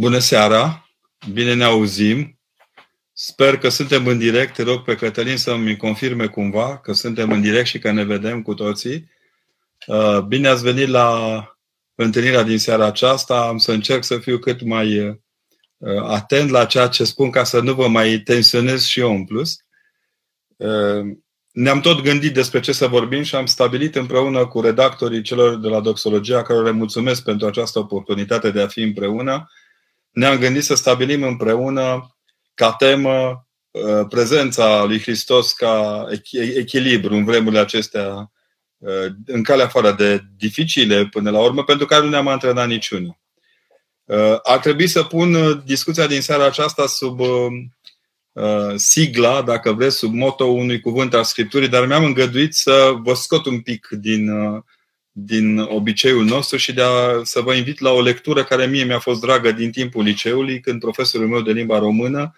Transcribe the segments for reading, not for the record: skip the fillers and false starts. Bună seara! Bine ne auzim! Sper că suntem în direct. Te rog pe Cătălin să-mi confirme cumva că suntem în direct și că ne vedem cu toții. Bine ați venit la întâlnirea din seara aceasta. Am să încerc să fiu cât mai atent la ceea ce spun ca să nu vă mai tensionez și eu în plus. Ne-am tot gândit despre ce să vorbim și am stabilit împreună cu redactorii celor de la Doxologia, care le mulțumesc pentru această oportunitate de a fi împreună, ne-am gândit să stabilim împreună ca temă prezența lui Hristos ca echilibru în vremurile acestea, în calea afară de dificile până la urmă, pentru care nu ne-am antrenat niciunul. Ar trebui să pun discuția din seara aceasta sub sigla, dacă vreți, sub motoul unui cuvânt al Scripturii, dar mi-am îngăduit să vă scot un pic din obiceiul nostru și să vă invit la o lectură care mie mi-a fost dragă din timpul liceului, când profesorul meu de limba română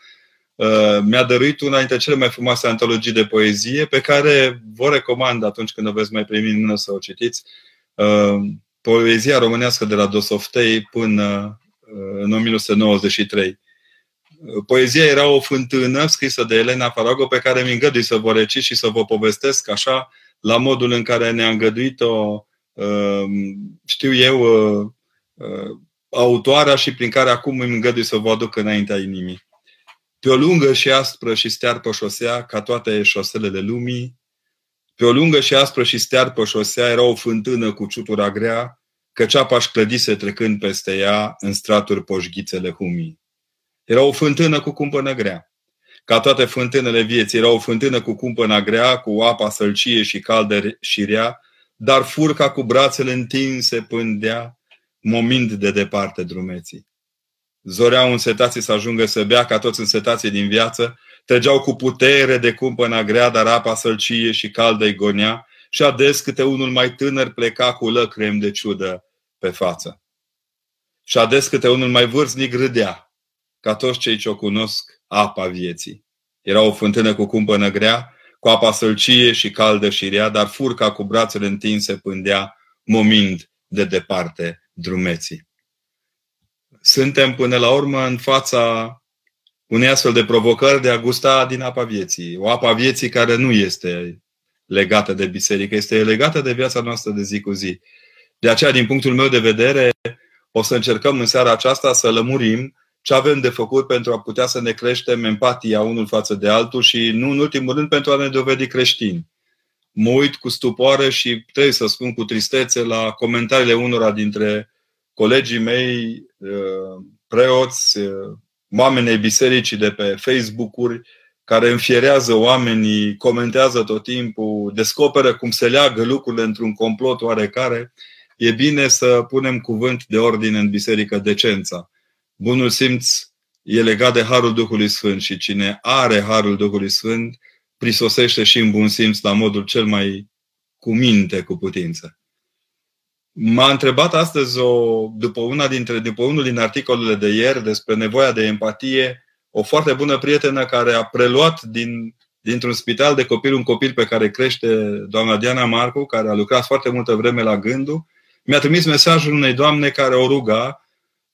mi-a dăruit una dintre cele mai frumoase antologii de poezie, pe care vă recomand atunci când o veți mai primi în mână să o citiți, Poezia românească de la Dosoftei până în 1993. Poezia era o fântână scrisă de Elena Farago, pe care mi-i îngădui să vă recit și să vă povestesc așa, la modul în care ne-a îngăduit-o, știu eu, autoarea și prin care acum îmi îngădui să vă aduc înaintea inimii. Pe o lungă și aspră și stearpă șosea, ca toate șoselele lumii, pe o lungă și aspră și stearpă șosea era o fântână cu ciutura grea, căci apa-și clădise trecând peste ea în straturi poșghițele humii. Era o fântână cu cumpănă grea. Ca toate fântânele vieții, era o fântână cu cumpăna grea, cu apa sălcie și caldă și rea, dar furca cu brațele întinse pândea, momind de departe drumeții. Zoreau însetații să ajungă să bea, ca toți însetații din viață, trăgeau cu putere de cumpăna grea, dar apa sălcie și caldă-i gonea și ades câte unul mai tânăr pleca cu lăcrem de ciudă pe față. Și ades câte unul mai vârstnic râdea, ca toți cei ce o cunosc, apa vieții. Era o fântână cu cumpănă grea, cu apa sălcie și caldă și rea, dar furca cu brațele întinse pândea, momind de departe drumeții. Suntem până la urmă în fața unei astfel de provocări de a gusta din apa vieții. O apa vieții care nu este legată de biserică, este legată de viața noastră de zi cu zi. De aceea, din punctul meu de vedere, o să încercăm în seara aceasta să lămurim ce avem de făcut pentru a putea să ne creștem empatia unul față de altul și, nu în ultimul rând, pentru a ne dovedi creștini. Mă uit cu stupoare și trebuie să spun cu tristețe la comentariile unora dintre colegii mei, preoți, oameni ai bisericii de pe Facebook-uri, care înfierează oamenii, comentează tot timpul, descoperă cum se leagă lucrurile într-un complot oarecare. E bine să punem cuvânt de ordine în biserică, decența. Bunul simț e legat de Harul Duhului Sfânt și cine are Harul Duhului Sfânt prisosește și în bun simț la modul cel mai cu minte, cu putință. M-a întrebat astăzi, după unul din articolele de ieri despre nevoia de empatie, o foarte bună prietenă care a preluat dintr-un spital de copil un copil pe care crește doamna Diana Marcu, care a lucrat foarte multă vreme la Gândul, mi-a trimis mesajul unei doamne care o ruga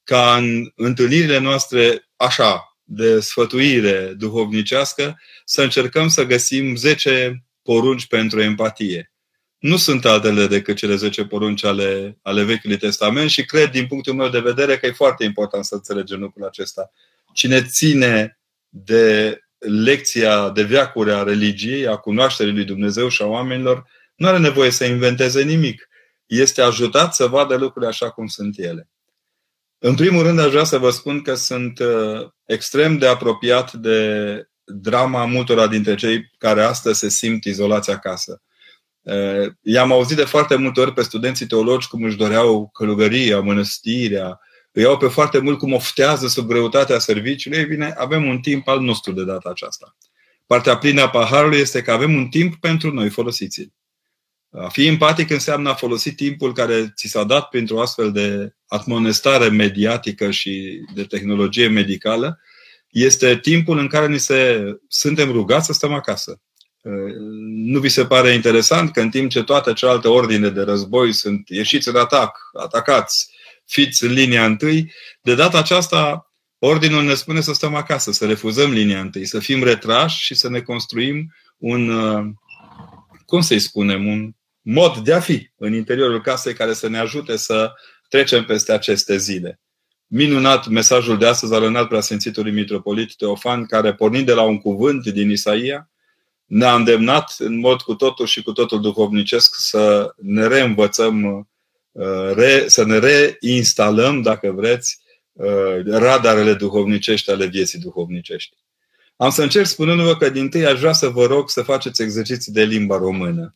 ca în întâlnirile noastre așa, de sfătuire duhovnicească, să încercăm să găsim 10 porunci pentru empatie. Nu sunt altele decât cele 10 porunci ale Vechiului Testament și cred, din punctul meu de vedere, că e foarte important să înțelegem lucrul acesta. Cine ține de lecția de veacuri a religiei, a cunoașterii lui Dumnezeu și a oamenilor, nu are nevoie să inventeze nimic. Este ajutat să vadă lucrurile așa cum sunt ele. În primul rând, aș vrea să vă spun că sunt extrem de apropiat de drama multora dintre cei care astăzi se simt izolați acasă. I-am auzit de foarte multe ori pe studenții teologi cum își doreau călugăria, mănăstirea, îi iau pe foarte mult cum oftează sub greutatea serviciului. Ei bine, avem un timp al nostru de data aceasta. Partea plină a paharului este că avem un timp pentru noi, folosiți-l. A fi empatic înseamnă a folosi timpul care ți s-a dat printr-o astfel de admonestare mediatică și de tehnologie medicală. Este timpul în care suntem rugați să stăm acasă. Nu vi se pare interesant că în timp ce toate celelalte ordine de război sunt ieșiți în atac, atacați, fiți în linia întâi. De data aceasta, ordinul ne spune să stăm acasă, să refuzăm linia întâi, să fim retrași și să ne construim un, cum să-i spunem, un mod de a fi în interiorul casei care să ne ajute să trecem peste aceste zile. Minunat mesajul de astăzi al Înaltpreasfințitului mitropolit Teofan, care, pornind de la un cuvânt din Isaia, ne-a îndemnat în mod cu totul și cu totul duhovnicesc să ne reînvățăm, să ne reinstalăm, dacă vreți, radarele duhovnicești ale vieții duhovnicești. Am să încep spunându-vă că din tâi aș vrea să vă rog să faceți exerciții de limba română.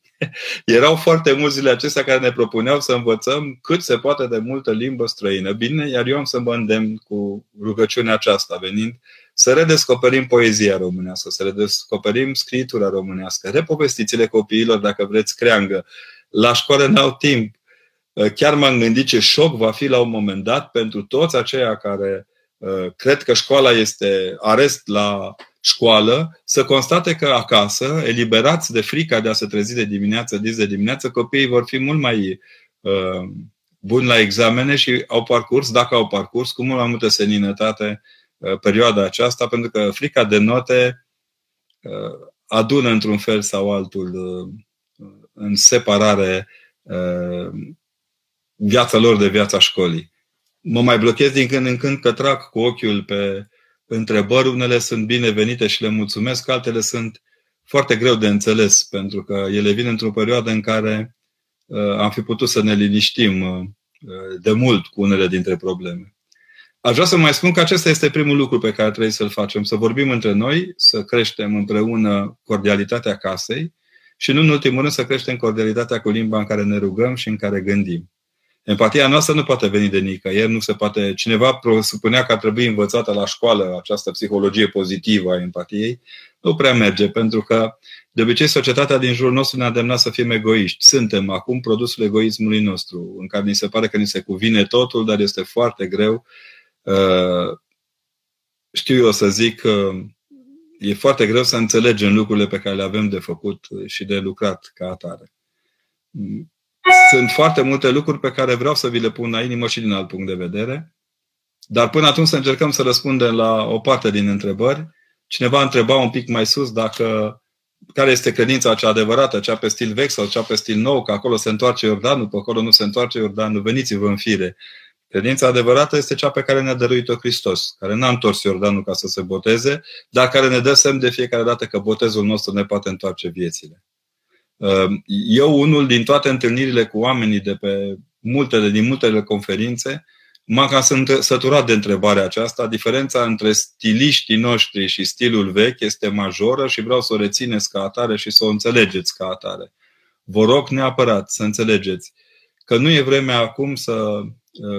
Erau foarte mulți zile acestea care ne propuneau să învățăm cât se poate de multă limbă străină. Bine, iar eu am să mă îndemn cu rugăciunea aceasta venind să redescoperim poezia românească, să redescoperim scritura românească, repovestiți-le copiilor, dacă vreți, Creangă. La școală n-au timp. Chiar m-am gândit ce șoc va fi la un moment dat pentru toți aceia care cred că școala este arest la școală, să constate că acasă, eliberați de frica de a se trezi de dimineață, copiii vor fi mult mai buni la examene și au parcurs, dacă au parcurs, cu mult mai multă seninătate perioada aceasta, pentru că frica de note adună într-un fel sau altul în separare viața lor de viața școlii. Mă mai blochez din când în când că trag cu ochiul pe întrebări. Unele sunt binevenite și le mulțumesc, altele sunt foarte greu de înțeles, pentru că ele vin într-o perioadă în care am fi putut să ne liniștim de mult cu unele dintre probleme. Aș vrea să mai spun că acesta este primul lucru pe care trebuie să-l facem, să vorbim între noi, să creștem împreună cordialitatea casei și, nu în ultimul rând, să creștem cordialitatea cu limba în care ne rugăm și în care gândim. Empatia noastră nu poate veni de nicăieri, nu se poate. Cineva presupunea că ar trebui învățată la școală această psihologie pozitivă a empatiei. Nu prea merge, pentru că de obicei societatea din jurul nostru ne-a îndemnat să fim egoiști. Suntem acum produsul egoismului nostru, în care ni se pare că ni se cuvine totul, dar este foarte greu. Știu eu să zic că e foarte greu să înțelegem lucrurile pe care le avem de făcut și de lucrat ca atare. Sunt foarte multe lucruri pe care vreau să vi le pun la inimă și din alt punct de vedere, dar până atunci să încercăm să răspundem la o parte din întrebări. Cineva întreba un pic mai sus dacă care este credința cea adevărată, cea pe stil vechi sau cea pe stil nou, că acolo se întoarce Iordanul, pe acolo nu se întoarce Iordanul, veniți-vă în fire. Credința adevărată este cea pe care ne-a dăruit-o Hristos, care n-a întors Iordanul ca să se boteze, dar care ne dă semn de fiecare dată că botezul nostru ne poate întoarce viețile. Eu, unul din toate întâlnirile cu oamenii de pe multele conferințe, m-am săturat de întrebarea aceasta. Diferența între stiliștii noștri și stilul vechi este majoră și vreau să o rețineți ca atare și să o înțelegeți ca atare. Vă rog neapărat să înțelegeți că nu e vremea acum să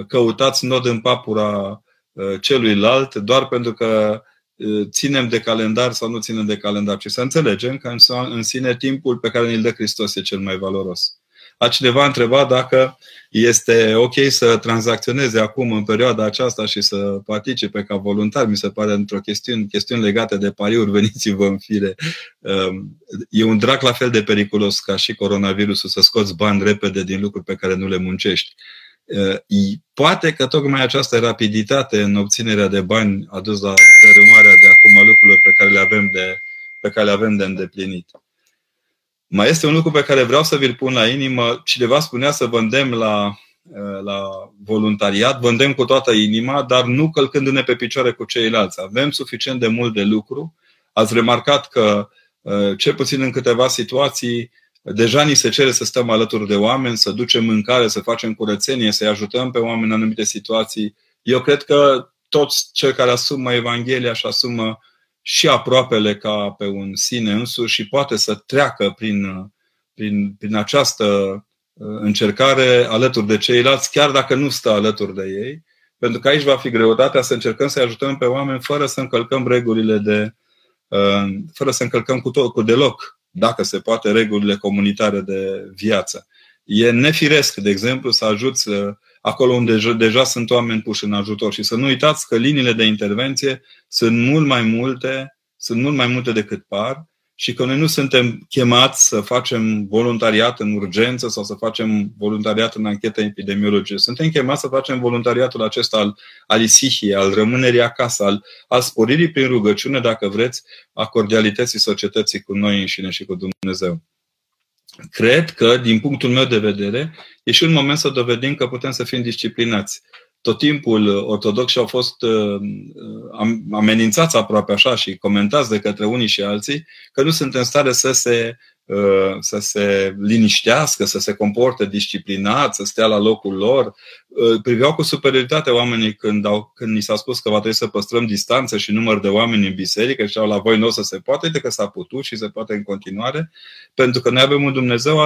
căutați nod în papura celuilalt doar pentru că ținem de calendar sau nu ținem de calendar, ci să înțelegem că în sine timpul pe care ne-l dă Hristos e cel mai valoros. Cineva întreba dacă este ok să tranzacționeze acum în perioada aceasta și să participe ca voluntar, mi se pare, într-o chestiune legată de pariuri, veniți-vă în fire. E un drac la fel de periculos ca și coronavirusul, să scoți bani repede din lucruri pe care nu le muncești. Poate că tocmai această rapiditate în obținerea de bani a dus la dărâmarea de acum a lucrurilor pe care le avem de îndeplinit. Mai este un lucru pe care vreau să vi-l pun la inimă. Cineva spunea să vă îndemn la voluntariat, vă îndemn cu toată inima, dar nu călcându-ne pe picioare cu ceilalți. Avem suficient de mult de lucru. Ați remarcat că, cel puțin în câteva situații, deja ni se cere să stăm alături de oameni, să ducem mâncare, să facem curățenie, să-i ajutăm pe oameni în anumite situații. Eu cred că toți cei care asumă Evanghelia și asumă și aproapele ca pe un sine însuși și poate să treacă prin această încercare alături de ceilalți, chiar dacă nu stă alături de ei, pentru că aici va fi greutatea să încercăm să-i ajutăm pe oameni fără să încălcăm regulile fără să încălcăm cu deloc, dacă se poate, regulile comunitare de viață. E nefiresc, de exemplu, să ajuți acolo unde deja sunt oameni puși în ajutor și să nu uitați că liniile de intervenție sunt mult mai multe decât par și că noi nu suntem chemați să facem voluntariat în urgență sau să facem voluntariat în anchete epidemiologice. Suntem chemați să facem voluntariatul acesta al isihiei, al rămânerii acasă, al sporirii prin rugăciune, dacă vreți, a cordialității societății cu noi înșine și cu Dumnezeu. Cred că, din punctul meu de vedere, e și un moment să dovedim că putem să fim disciplinați. Tot timpul ortodoxi au fost amenințați aproape așa și comentați de către unii și alții că nu sunt în stare să se liniștească, să se comporte disciplinat, să stea la locul lor. Priveau cu superioritate oamenii când ni s-a spus că va trebui să păstrăm distanță și număr de oameni în biserică și au la voi nu o să se poate, de că s-a putut și se poate în continuare, pentru că noi avem un Dumnezeu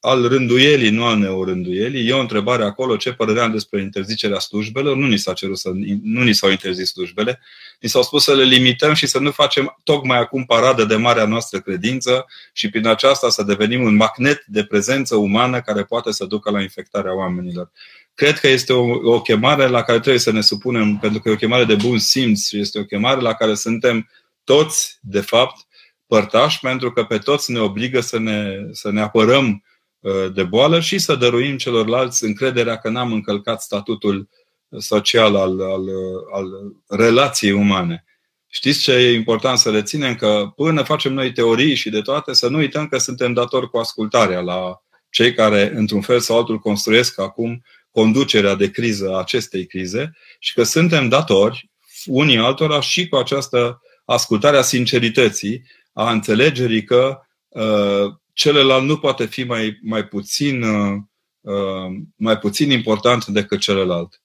al rânduielii, nu al neorânduielii. E o întrebare acolo, ce părere am despre interzicerea slujbelor. Nu ni s-a cerut nu ni s-au interzis slujbele. Ni s-au spus să le limităm și să nu facem tocmai acum paradă de marea noastră credință și prin aceasta să devenim un magnet de prezență umană care poate să ducă la infectarea oamenilor. Cred că este o chemare la care trebuie să ne supunem, pentru că e o chemare de bun simț și este o chemare la care suntem toți, de fapt, părtași, pentru că pe toți ne obligă să ne apărăm de boală și să dăruim celorlalți încrederea că n-am încălcat statutul social al relației umane. Știți ce e important să reținem? Că până facem noi teorii și de toate, să nu uităm că suntem datori cu ascultarea la cei care, într-un fel sau altul, construiesc acum conducerea de criză a acestei crize și că suntem datori unii altora și cu această ascultare a sincerității, a înțelegerii că celălalt nu poate fi mai puțin important decât celălalt.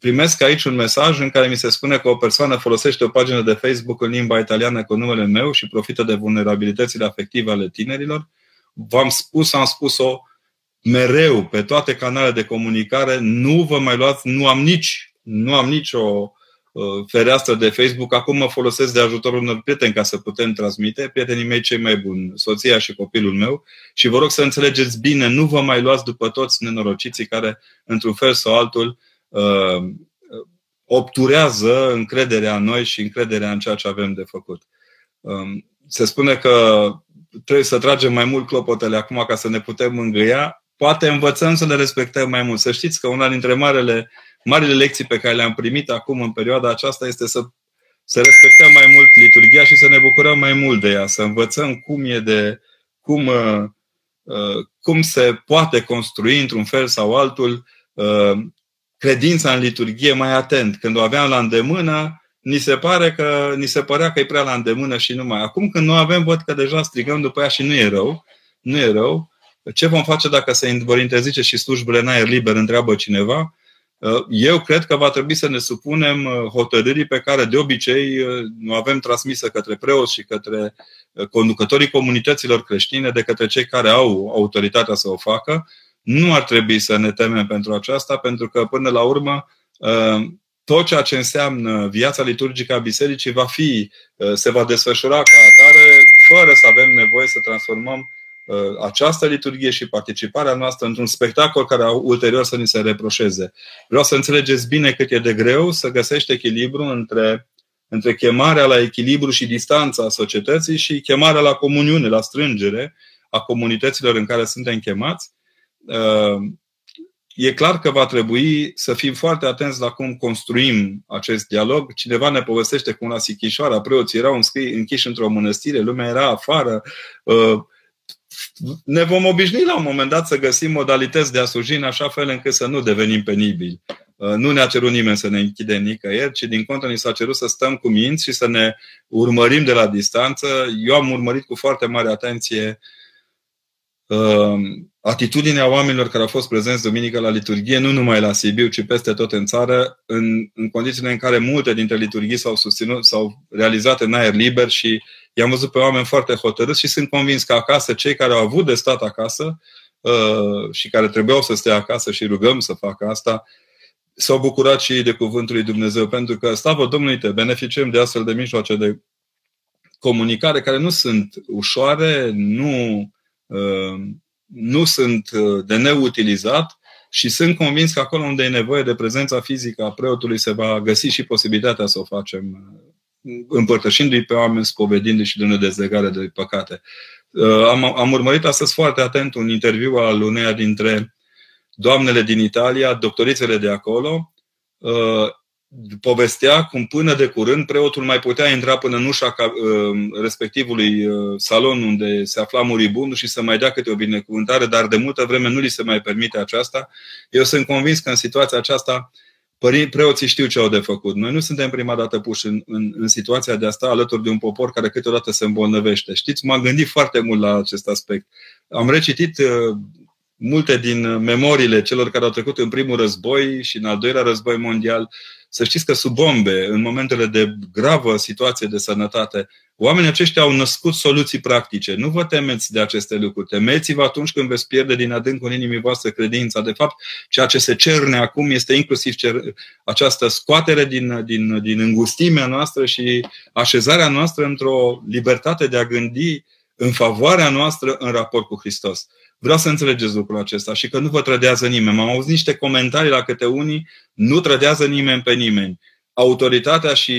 Primesc aici un mesaj în care mi se spune că o persoană folosește o pagină de Facebook în limba italiană cu numele meu și profită de vulnerabilitățile afective ale tinerilor. Am spus-o mereu pe toate canalele de comunicare, nu vă mai luați, nu am nicio fereastră de Facebook. Acum mă folosesc de ajutorul unor prieteni ca să putem transmite, prietenii mei cei mai buni, soția și copilul meu, și vă rog să înțelegeți bine, nu vă mai luați după toți nenorociții care, într-un fel sau altul, obturează încrederea în noi și încrederea în ceea ce avem de făcut. Se spune că trebuie să tragem mai mult clopotele acum ca să ne putem mângâia. Poate învățăm să le respectăm mai mult. Să știți că una dintre marile lecții pe care le-am primit acum în perioada aceasta este să respectăm mai mult liturghia și să ne bucurăm mai mult de ea, să învățăm cum se poate construi într-un fel sau altul credința în liturghie mai atent. Când o aveam la îndemână, ni se părea că e prea la îndemână și numai. Acum când nu avem, văd că deja strigăm după ea și nu e rău. Ce vom face dacă se vor interzice și slujbele în aer liber, întreabă cineva? Eu cred că va trebui să ne supunem hotărârii pe care de obicei nu avem transmisă către preoți și către conducătorii comunităților creștine, de către cei care au autoritatea să o facă. Nu ar trebui să ne temem pentru aceasta, pentru că până la urmă tot ceea ce înseamnă viața liturgică a bisericii se va desfășura ca atare, fără să avem nevoie să transformăm această liturghie și participarea noastră într-un spectacol care ulterior să ni se reproșeze. Vreau să înțelegeți bine cât e de greu să găsești echilibru între chemarea la echilibru și distanța societății și chemarea la comuniune, la strângere a comunităților în care suntem chemați. E clar că va trebui să fim foarte atenți la cum construim acest dialog. Cineva ne povestește cum la Sighișoara preoții erau închiși într-o mănăstire, lumea era afară. Ne vom obișnui la un moment dat să găsim modalități de a sluji în așa fel încât să nu devenim penibili. Nu ne-a cerut nimeni să ne închidem nicăieri, ci din contră ni s-a cerut să stăm cu minți și să ne urmărim de la distanță. Eu am urmărit cu foarte mare atenție atitudinea oamenilor care au fost prezenți duminică la liturghie, nu numai la Sibiu, ci peste tot în țară, în condițiile în care multe dintre liturghii s-au realizat în aer liber și i-am văzut pe oameni foarte hotărâți și sunt convins că acasă, cei care au avut de stat acasă și care trebuiau să stea acasă și rugăm să facă asta, s-au bucurat și de Cuvântul lui Dumnezeu, pentru că, slavă Domnului, beneficiem de astfel de mijloace de comunicare care nu sunt ușoare, nu sunt de neutilizat și sunt convins că acolo unde e nevoie de prezența fizică a preotului se va găsi și posibilitatea să o facem împărtășindu-i pe oameni, spovedindu-i și dându-i dezlegare de păcate. Am urmărit astăzi foarte atent un interviu al uneia dintre doamnele din Italia, doctorițele de acolo. Povestea cum până de curând preotul mai putea intra până în ușa respectivului salon unde se afla muribund și să mai dea câte o binecuvântare, dar de multă vreme nu li se mai permite aceasta. Eu sunt convins că în situația aceasta preoții știu ce au de făcut. Noi nu suntem prima dată puși în situația de a sta alături de un popor care câteodată se îmbolnăvește. Știți, m-am gândit foarte mult la acest aspect. Am recitit multe din memoriile celor care au trecut în primul război și în al doilea război mondial. Să știți că sub bombe, în momentele de gravă situație de sănătate, oamenii aceștia au născut soluții practice. Nu vă temeți de aceste lucruri. Temeți-vă atunci când veți pierde din adâncul inimii voastre credința. De fapt, ceea ce se cerne acum este inclusiv această scoatere din îngustimea noastră și așezarea noastră într-o libertate de a gândi în favoarea noastră în raport cu Hristos. Vreau să înțelegeți lucrul acesta și că nu vă trădează nimeni. M-am auzit niște comentarii la câte unii: nu trădează nimeni pe nimeni. Autoritatea și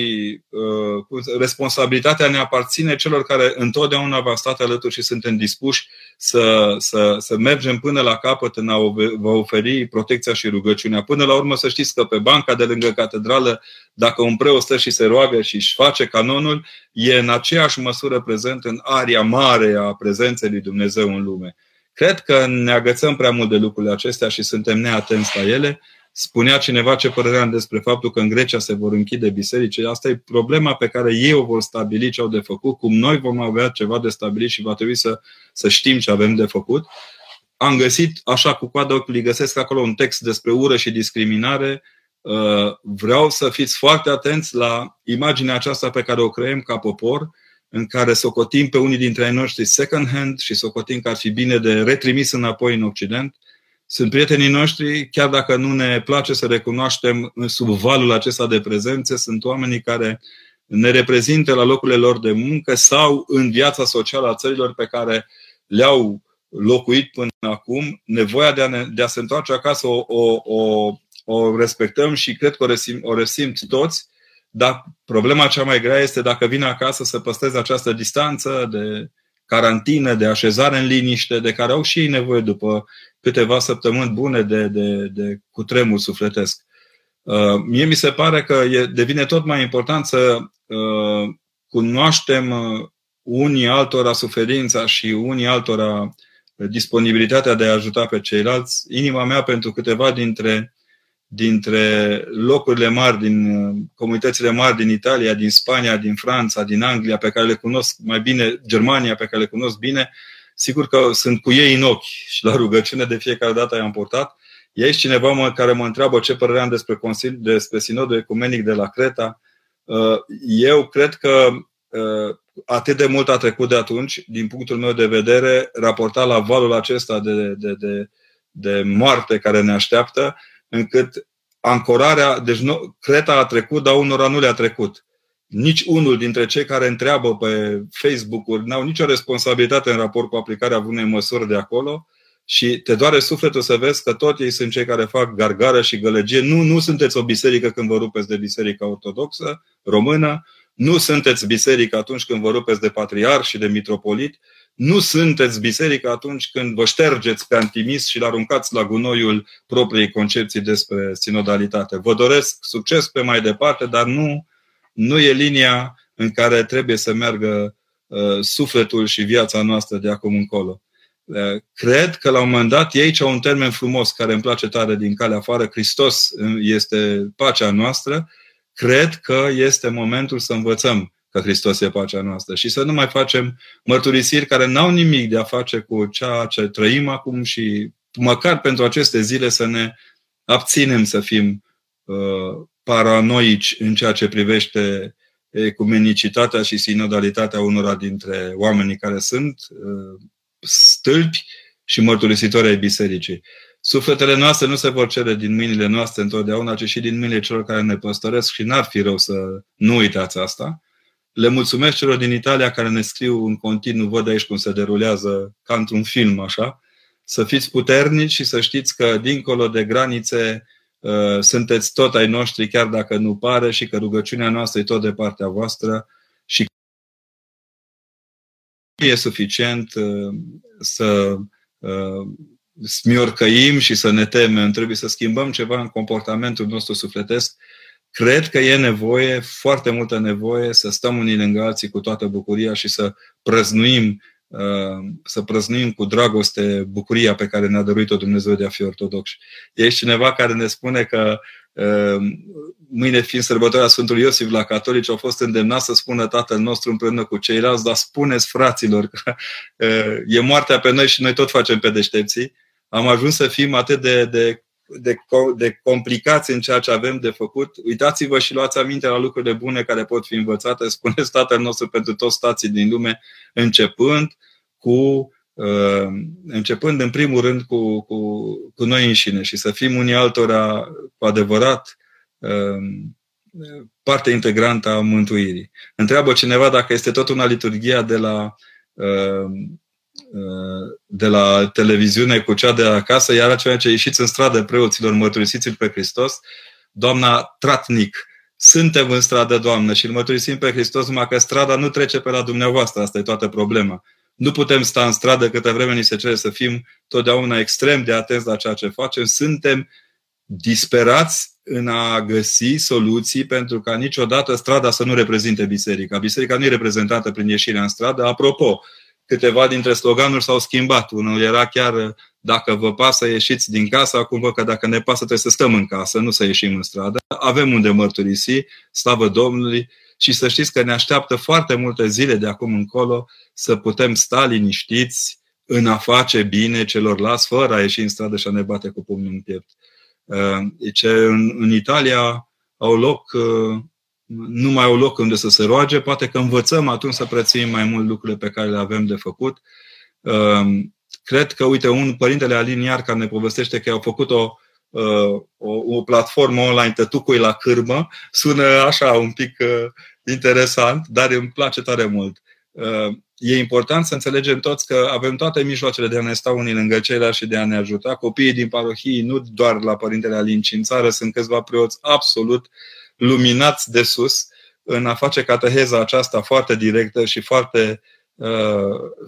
responsabilitatea ne aparține celor care întotdeauna v-au stat alături și suntem dispuși să mergem până la capăt în a vă oferi protecția și rugăciunea. Până la urmă, să știți că pe banca de lângă catedrală, dacă un preot stă și se roagă și își face canonul, e în aceeași măsură prezent în aria mare a prezenței lui Dumnezeu în lume. Cred că ne agățăm prea mult de lucrurile acestea și suntem neatenți la ele. Spunea cineva ce părere am despre faptul că în Grecia se vor închide biserici. Asta e problema pe care ei o vor stabili ce au de făcut, cum noi vom avea ceva de stabilit și va trebui să știm ce avem de făcut. Am găsit, așa cu coada ochiului, găsesc acolo un text despre ură și discriminare. Vreau să fiți foarte atenți la imaginea aceasta pe care o creăm ca popor, în care socotim pe unii dintre ai noștri second hand și socotim că ar fi bine de retrimis înapoi în Occident. Sunt prietenii noștri, chiar dacă nu ne place să recunoaștem, sub valul acesta de prezențe, sunt oamenii care ne reprezintă la locurile lor de muncă sau în viața socială a țărilor pe care le-au locuit până acum. Nevoia de a se întoarce acasă o respectăm și cred că o resimt toți. Dar problema cea mai grea este dacă vin acasă să păstreze această distanță de carantină, de așezare în liniște, de care au și ei nevoie după câteva săptămâni bune de cutremur sufletesc. Mie mi se pare că devine tot mai important să cunoaștem unii altora suferința și unii altora disponibilitatea de a ajuta pe ceilalți. Inima mea pentru câteva dintre locurile mari, din comunitățile mari din Italia, din Spania, din Franța, din Anglia, pe care le cunosc mai bine, Germania, pe care le cunosc bine, sigur că sunt cu ei în ochi și la rugăciune de fiecare dată i-am portat. E aici cineva care mă întreabă ce părere am despre sinodul ecumenic de la Creta. Eu cred că atât de mult a trecut de atunci, din punctul meu de vedere, raportat la valul acesta de moarte care ne așteaptă, încât ancorarea, deci Creta a trecut, dar unora nu le-a trecut. Nici unul dintre cei care întreabă pe Facebook-uri n-au nicio responsabilitate în raport cu aplicarea unei măsuri de acolo și te doare sufletul să vezi că tot ei sunt cei care fac gargară și gălăgie. Nu sunteți o biserică când vă rupeți de biserica ortodoxă română, nu sunteți biserică atunci când vă rupeți de patriarh și de mitropolit, nu sunteți biserică atunci când vă ștergeți pe antimis și l-aruncați la gunoiul propriei concepții despre sinodalitate. Vă doresc succes pe mai departe, dar nu e linia în care trebuie să meargă sufletul și viața noastră de acum încolo. Cred că la un moment dat, aici au un termen frumos care îmi place tare din calea afară: Hristos este pacea noastră. Cred că este momentul să învățăm că Hristos e pacea noastră și să nu mai facem mărturisiri care n-au nimic de a face cu ceea ce trăim acum și măcar pentru aceste zile să ne abținem să fim paranoici în ceea ce privește ecumenicitatea și sinodalitatea unora dintre oamenii care sunt stâlpi și mărturisitori ai bisericii. Sufletele noastre nu se vor cere din mâinile noastre întotdeauna, ci și din mâinile celor care ne păstoresc și n-ar fi rău să nu uitați asta. Le mulțumesc celor din Italia care ne scriu în continuu, văd aici cum se derulează ca într-un film așa. Să fiți puternici și să știți că dincolo de granițe sunteți tot ai noștri, chiar dacă nu pare, și că rugăciunea noastră e tot de partea voastră și e suficient să smiorcăim și să ne temem. Trebuie să schimbăm ceva în comportamentul nostru sufletesc. Cred că e nevoie, foarte multă nevoie, să stăm unii lângă alții cu toată bucuria și să prăznuim cu dragoste bucuria pe care ne-a dăruit-o Dumnezeu de a fi ortodoxi. Ești cineva care ne spune că mâine, fiind sărbătoarea Sfântului Iosif, la catolici au fost îndemnați să spună Tatăl nostru împreună cu ceilalți, dar spuneți, fraților, că e moartea pe noi și noi tot facem pe deștepții. Am ajuns să fim atât de complicați în ceea ce avem de făcut. Uitați-vă și luați aminte la lucrurile bune care pot fi învățate. Spuneți Tatăl nostru pentru toți stații din lume, începând în primul rând cu noi înșine, și să fim unii altora cu adevărat parte integrantă a mântuirii. Întreabă cineva dacă este tot una liturghia de la televiziune cu cea de acasă, iar aceea ce ieșiți în stradă, preoților, mărturisiți-L pe Hristos. Doamna Tratnic, suntem în stradă, Doamnă, și îl mărturisim pe Hristos, numai că strada nu trece pe la dumneavoastră, asta e toată problema. Nu putem sta în stradă câtă vreme ni se cere să fim totdeauna extrem de atenți la ceea ce facem. Suntem disperați în a găsi soluții pentru ca niciodată strada să nu reprezinte biserica. Biserica nu e reprezentată prin ieșirea în stradă. Apropo, câteva dintre sloganuri s-au schimbat. Unul era chiar: dacă vă pasă, ieșiți din casă. Acum văd că dacă ne pasă, trebuie să stăm în casă, nu să ieșim în stradă. Avem unde mărturisi, slavă Domnului. Și să știți că ne așteaptă foarte multe zile de acum încolo să putem sta liniștiți în a face bine celorlalți, fără a ieși în stradă și a ne bate cu pumnul în piept. În Italia nu mai au loc unde să se roage. Poate că învățăm atunci să prețuim mai mult lucrurile pe care le avem de făcut. Cred că, uite, Părintele Alin iar care ne povestește că au făcut o platformă online, Tătucui la cârmă. Sună așa un pic interesant, dar îmi place tare mult. E important să înțelegem toți că avem toate mijloacele de a ne sta unii lângă ceilalți și de a ne ajuta. Copiii din parohii, nu doar la Părintele Alin, ci în țară sunt câțiva preoți absolut luminați de sus în a face cateheza aceasta foarte directă și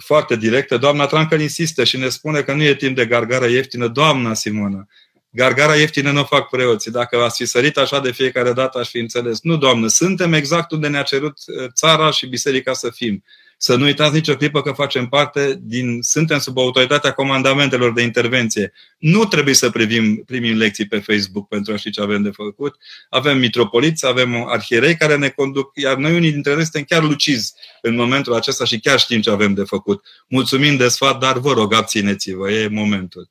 foarte directă. Doamna Trancă insistă și ne spune că nu e timp de gargară ieftină. Doamna Simona, gargara ieftină nu o fac preoții. Dacă ați fi sărit așa de fiecare dată, aș fi înțeles. Nu, Doamnă, suntem exact unde ne-a cerut țara și biserica să fim. Să nu uitați nicio clipă că facem parte suntem sub autoritatea comandamentelor de intervenție. Nu trebuie să primim lecții pe Facebook pentru a ști ce avem de făcut. Avem mitropoliți, avem arhierei care ne conduc, iar noi unii dintre noi suntem chiar lucizi în momentul acesta și chiar știm ce avem de făcut. Mulțumim de sfat, dar vă rog, abțineți-vă, e momentul.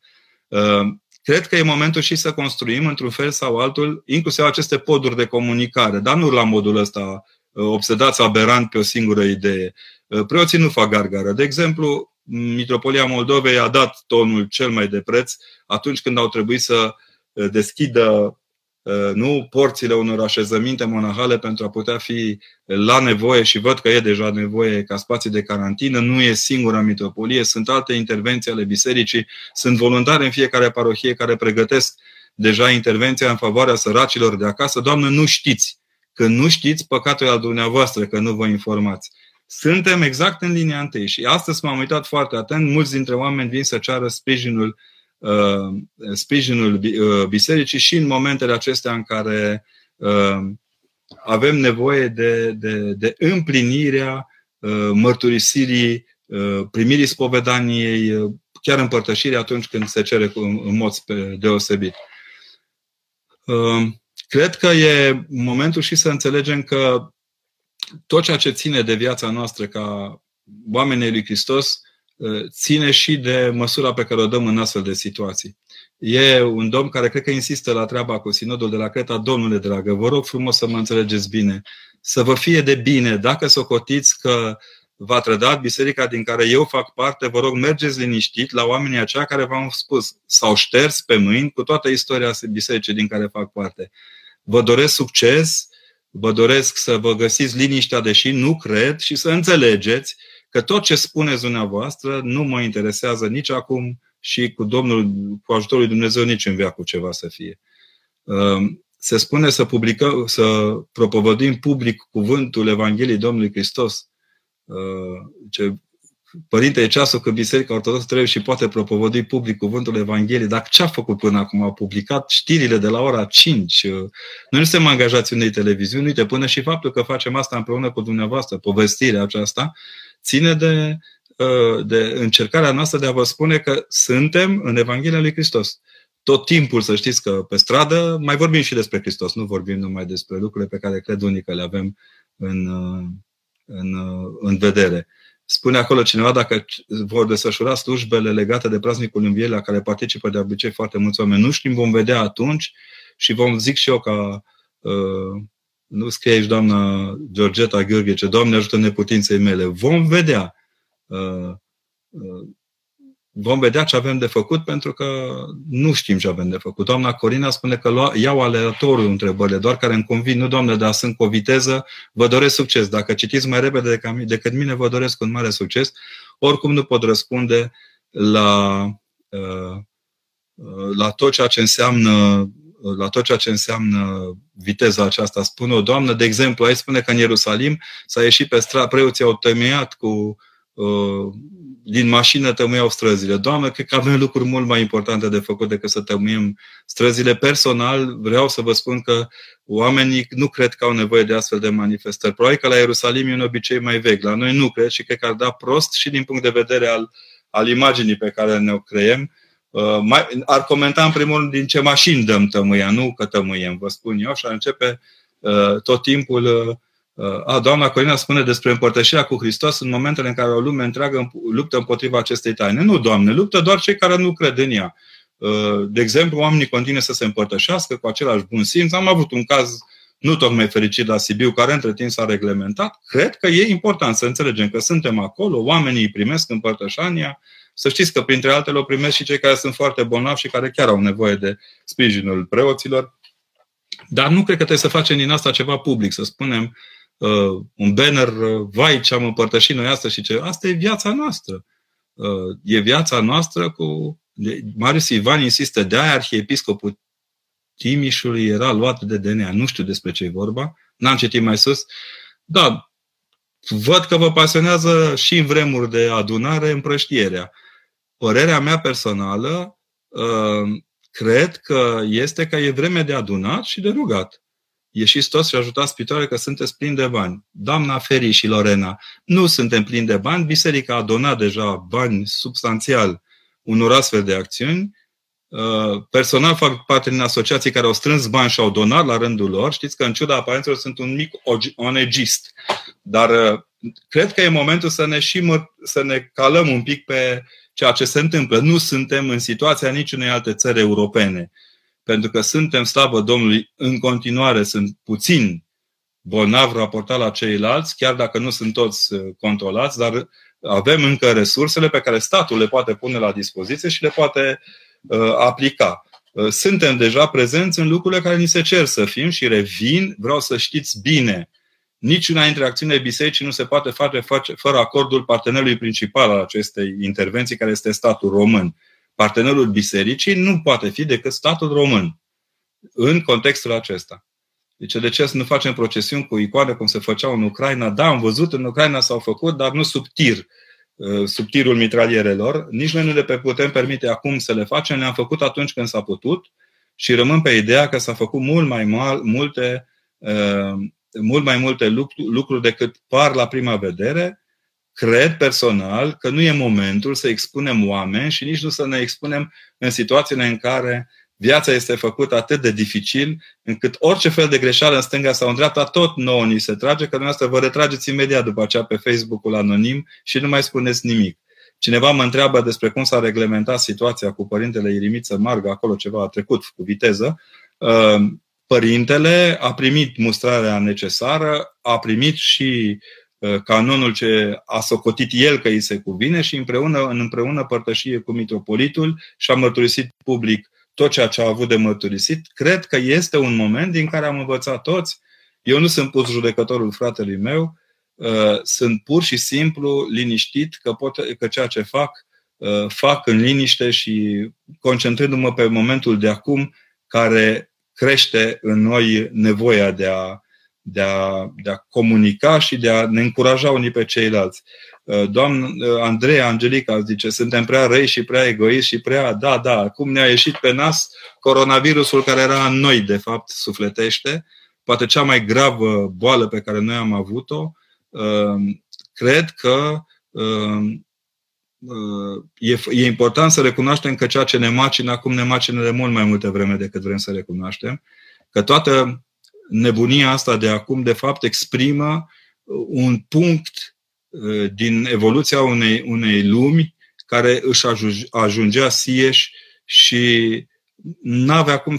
Cred că e momentul și să construim, într-un fel sau altul, inclusiv aceste poduri de comunicare, dar nu la modul ăsta obsedați aberant pe o singură idee. Preoții nu fac gargară. De exemplu, Mitropolia Moldovei a dat tonul cel mai de preț atunci când au trebuit să deschidă porțile unor așezăminte monahale pentru a putea fi la nevoie, și văd că e deja nevoie ca spații de carantină. Nu e singura mitropolie, sunt alte intervenții ale bisericii, sunt voluntari în fiecare parohie care pregătesc deja intervenția în favoarea săracilor de acasă. Doamnă, nu știți. Când nu știți, păcatul e al dumneavoastră că nu vă informați. Suntem exact în linia întâi și astăzi m-am uitat foarte atent. Mulți dintre oameni vin să ceară sprijinul bisericii și în momentele acestea în care avem nevoie de împlinirea mărturisirii, primirii spovedaniei, chiar împărtășirii atunci când se cere în mod deosebit. Cred că e momentul și să înțelegem că tot ceea ce ține de viața noastră ca oamenii lui Hristos ține și de măsura pe care o dăm în astfel de situații. E un domn care cred că insistă la treaba cu sinodul de la Creta: domnule dragă, vă rog frumos să mă înțelegeți bine, să vă fie de bine. Dacă socotiți că v-a trădat biserica din care eu fac parte, vă rog, mergeți liniștit la oamenii aceia care v-am spus, s-au șters pe mâini cu toată istoria bisericii din care fac parte. Vă doresc succes, vă doresc să vă găsiți liniștea, deși nu cred, și să înțelegeți că tot ce spuneți dumneavoastră nu mă interesează nici acum și cu ajutorul lui Dumnezeu nici în veacul ceva să fie. Se spune să publicăm, să propovăduim public cuvântul Evangheliei Domnului Hristos. Părinte, e ceasul că Biserica Ortodoxă trebuie și poate propovădui public cuvântul Evangheliei. Dar ce a făcut până acum? A publicat știrile de la ora 5. Noi nu suntem angajați unei televiziuni. Uite, până și faptul că facem asta împreună cu dumneavoastră, povestirea aceasta, ține de încercarea noastră de a vă spune că suntem în Evanghelia lui Hristos. Tot timpul, să știți că pe stradă mai vorbim și despre Hristos. Nu vorbim numai despre lucrurile pe care cred unii că le avem în vedere. Spune acolo cineva, dacă vor desfășura slujbele legate de praznicul Învierii, la care participă de obicei foarte mulți oameni, nu știm, vom vedea atunci și vom, zic și eu, ca nu scrie aici doamna Georgeta Gheorghe, ce Doamne ajută neputinței mele, vom vedea. Vom vedea ce avem de făcut, pentru că nu știm ce avem de făcut. Doamna Corina spune că iau aleatoriu întrebările, doar care îmi convin. Nu, Doamne, dar sunt cu o viteză, vă doresc succes. Dacă citiți mai repede decât mine, vă doresc un mare succes. Oricum nu pot răspunde la tot ceea ce înseamnă, la tot ceea ce înseamnă viteza aceasta. Spune o doamnă, de exemplu, aici spune că în Ierusalim s-a ieșit pe stradă, preoții au tămâiat cu... din mașină tămâiau străzile. Doamne, cred că avem lucruri mult mai importante de făcut decât să tămâiem străzile. Personal, vreau să vă spun că oamenii nu cred că au nevoie de astfel de manifestări. Probabil că la Ierusalim e un obicei mai vechi. La noi nu cred și cred că ar da prost și din punct de vedere al imaginii pe care ne-o creăm. Ar comenta în primul rând din ce mașini dăm tămâia, nu că tămâiem, vă spun eu. Și ar începe tot timpul... Doamna Corina spune despre împărtășirea cu Hristos în momentele în care o lume întreagă luptă împotriva acestei taine. Nu, Doamne, luptă doar cei care nu cred în ea. De exemplu, oamenii continuă să se împărtășească cu același bun simț. Am avut un caz nu tocmai fericit la Sibiu, care între timp s-a reglementat. Cred că e important să înțelegem că suntem acolo, oamenii îi primesc împărtășania. Să știți că printre altele o primesc și cei care sunt foarte bolnavi și care chiar au nevoie de sprijinul preoților. Dar nu cred că trebuie să facem din asta ceva public, să spunem un banner, vai ce am împărtășit noi astăzi și ce... Asta e viața noastră. E viața noastră cu... Marius Ivan insistă, de-aia arhiepiscopul Timișului era luat de DNA. Nu știu despre ce e vorba. N-am citit mai sus. Da, văd că vă pasionează și în vremuri de adunare împrăștierea. Părerea mea personală, cred că este că e vreme de adunat și de rugat. Ieșiți toți și ajutați spitoare că sunteți plini de bani. Doamna Feri și Lorena, nu suntem plini de bani. Biserica a donat deja bani substanțial unor astfel de acțiuni. Personal fac parte din asociații care au strâns bani și au donat la rândul lor. Știți că în ciuda aparențelor sunt un mic onegist. Dar cred că e momentul să ne calăm un pic pe ceea ce se întâmplă. Nu suntem în situația niciunei alte țări europene. Pentru că suntem, slavă Domnului, în continuare sunt puțini bolnavi raportat la ceilalți, chiar dacă nu sunt toți controlați, dar avem încă resursele pe care statul le poate pune la dispoziție și le poate aplica. Suntem deja prezenți în lucrurile care ni se cer să fim și revin. Vreau să știți bine, niciuna dintre acțiunile bisericii nu se poate face fără acordul partenerului principal al acestei intervenții, care este statul român. Partenerul bisericii nu poate fi decât statul român în contextul acesta. Deci de ce să nu facem procesiuni cu icoane cum se făceau în Ucraina? Da, am văzut, în Ucraina s-au făcut, dar nu sub tirul mitralierelor. Nici noi nu le putem permite acum să le facem. Le-am făcut atunci când s-a putut și rămân pe ideea că s-a făcut mult mai multe lucruri decât par la prima vedere. Cred personal că nu e momentul să expunem oameni și nici nu să ne expunem în situațiile în care viața este făcută atât de dificil, încât orice fel de greșeală în stânga sau în dreapta, tot nouă ni se trage, că dumneavoastră vă retrageți imediat după aceea pe Facebook-ul anonim și nu mai spuneți nimic. Cineva mă întreabă despre cum s-a reglementat situația cu părintele Irimiță Margă, acolo ceva a trecut cu viteză. Părintele a primit mustrarea necesară, a primit și canonul ce a socotit el că îi se cuvine și împreună părtășie cu mitropolitul și a mărturisit public tot ceea ce a avut de mărturisit. Cred că este un moment din care am învățat toți. Eu nu sunt pus judecătorul fratelui meu, sunt pur și simplu liniștit că ceea ce fac în liniște și concentrându-mă pe momentul de acum, care crește în noi nevoia de a comunica și de a ne încuraja unii pe ceilalți. Doamna Andreea Angelica zice, suntem prea răi și prea egoiști și prea... Da, cum ne-a ieșit pe nas coronavirusul care era în noi, de fapt, sufletește, poate cea mai gravă boală pe care noi am avut-o. Cred că e important să recunoaștem că ceea ce ne macină acum ne macină de mult mai multă vreme decât vrem să recunoaștem, că toată nebunia asta de acum de fapt exprimă un punct din evoluția unei lumi care își ajungea sieși și n-avea cum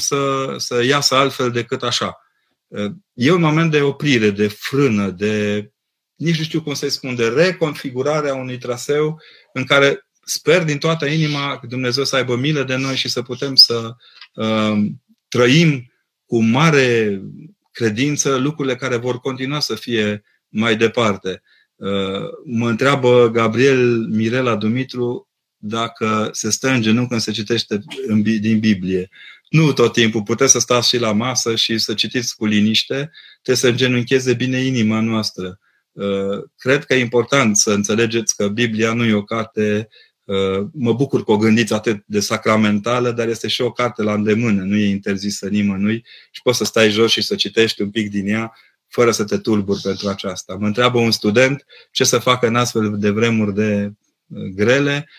să iasă altfel decât așa. E un moment de oprire, de frână, de nici nu știu cum să-i spun, de reconfigurarea unui traseu în care sper din toată inima că Dumnezeu să aibă milă de noi și să putem să trăim cu mare credință lucrurile care vor continua să fie mai departe. Mă întreabă Gabriel Mirela Dumitru dacă se stă în genunchi când se citește din Biblie. Nu tot timpul, puteți să stați și la masă și să citiți cu liniște, trebuie să îngenuncheze bine inima noastră. Cred că e important să înțelegeți că Biblia nu e o carte, mă bucur că o gândiți atât de sacramentală, dar este și o carte la îndemână, nu e interzisă nimănui și poți să stai jos și să citești un pic din ea fără să te tulburi pentru aceasta. Mă întreabă un student ce să facă în astfel de vremuri de grele.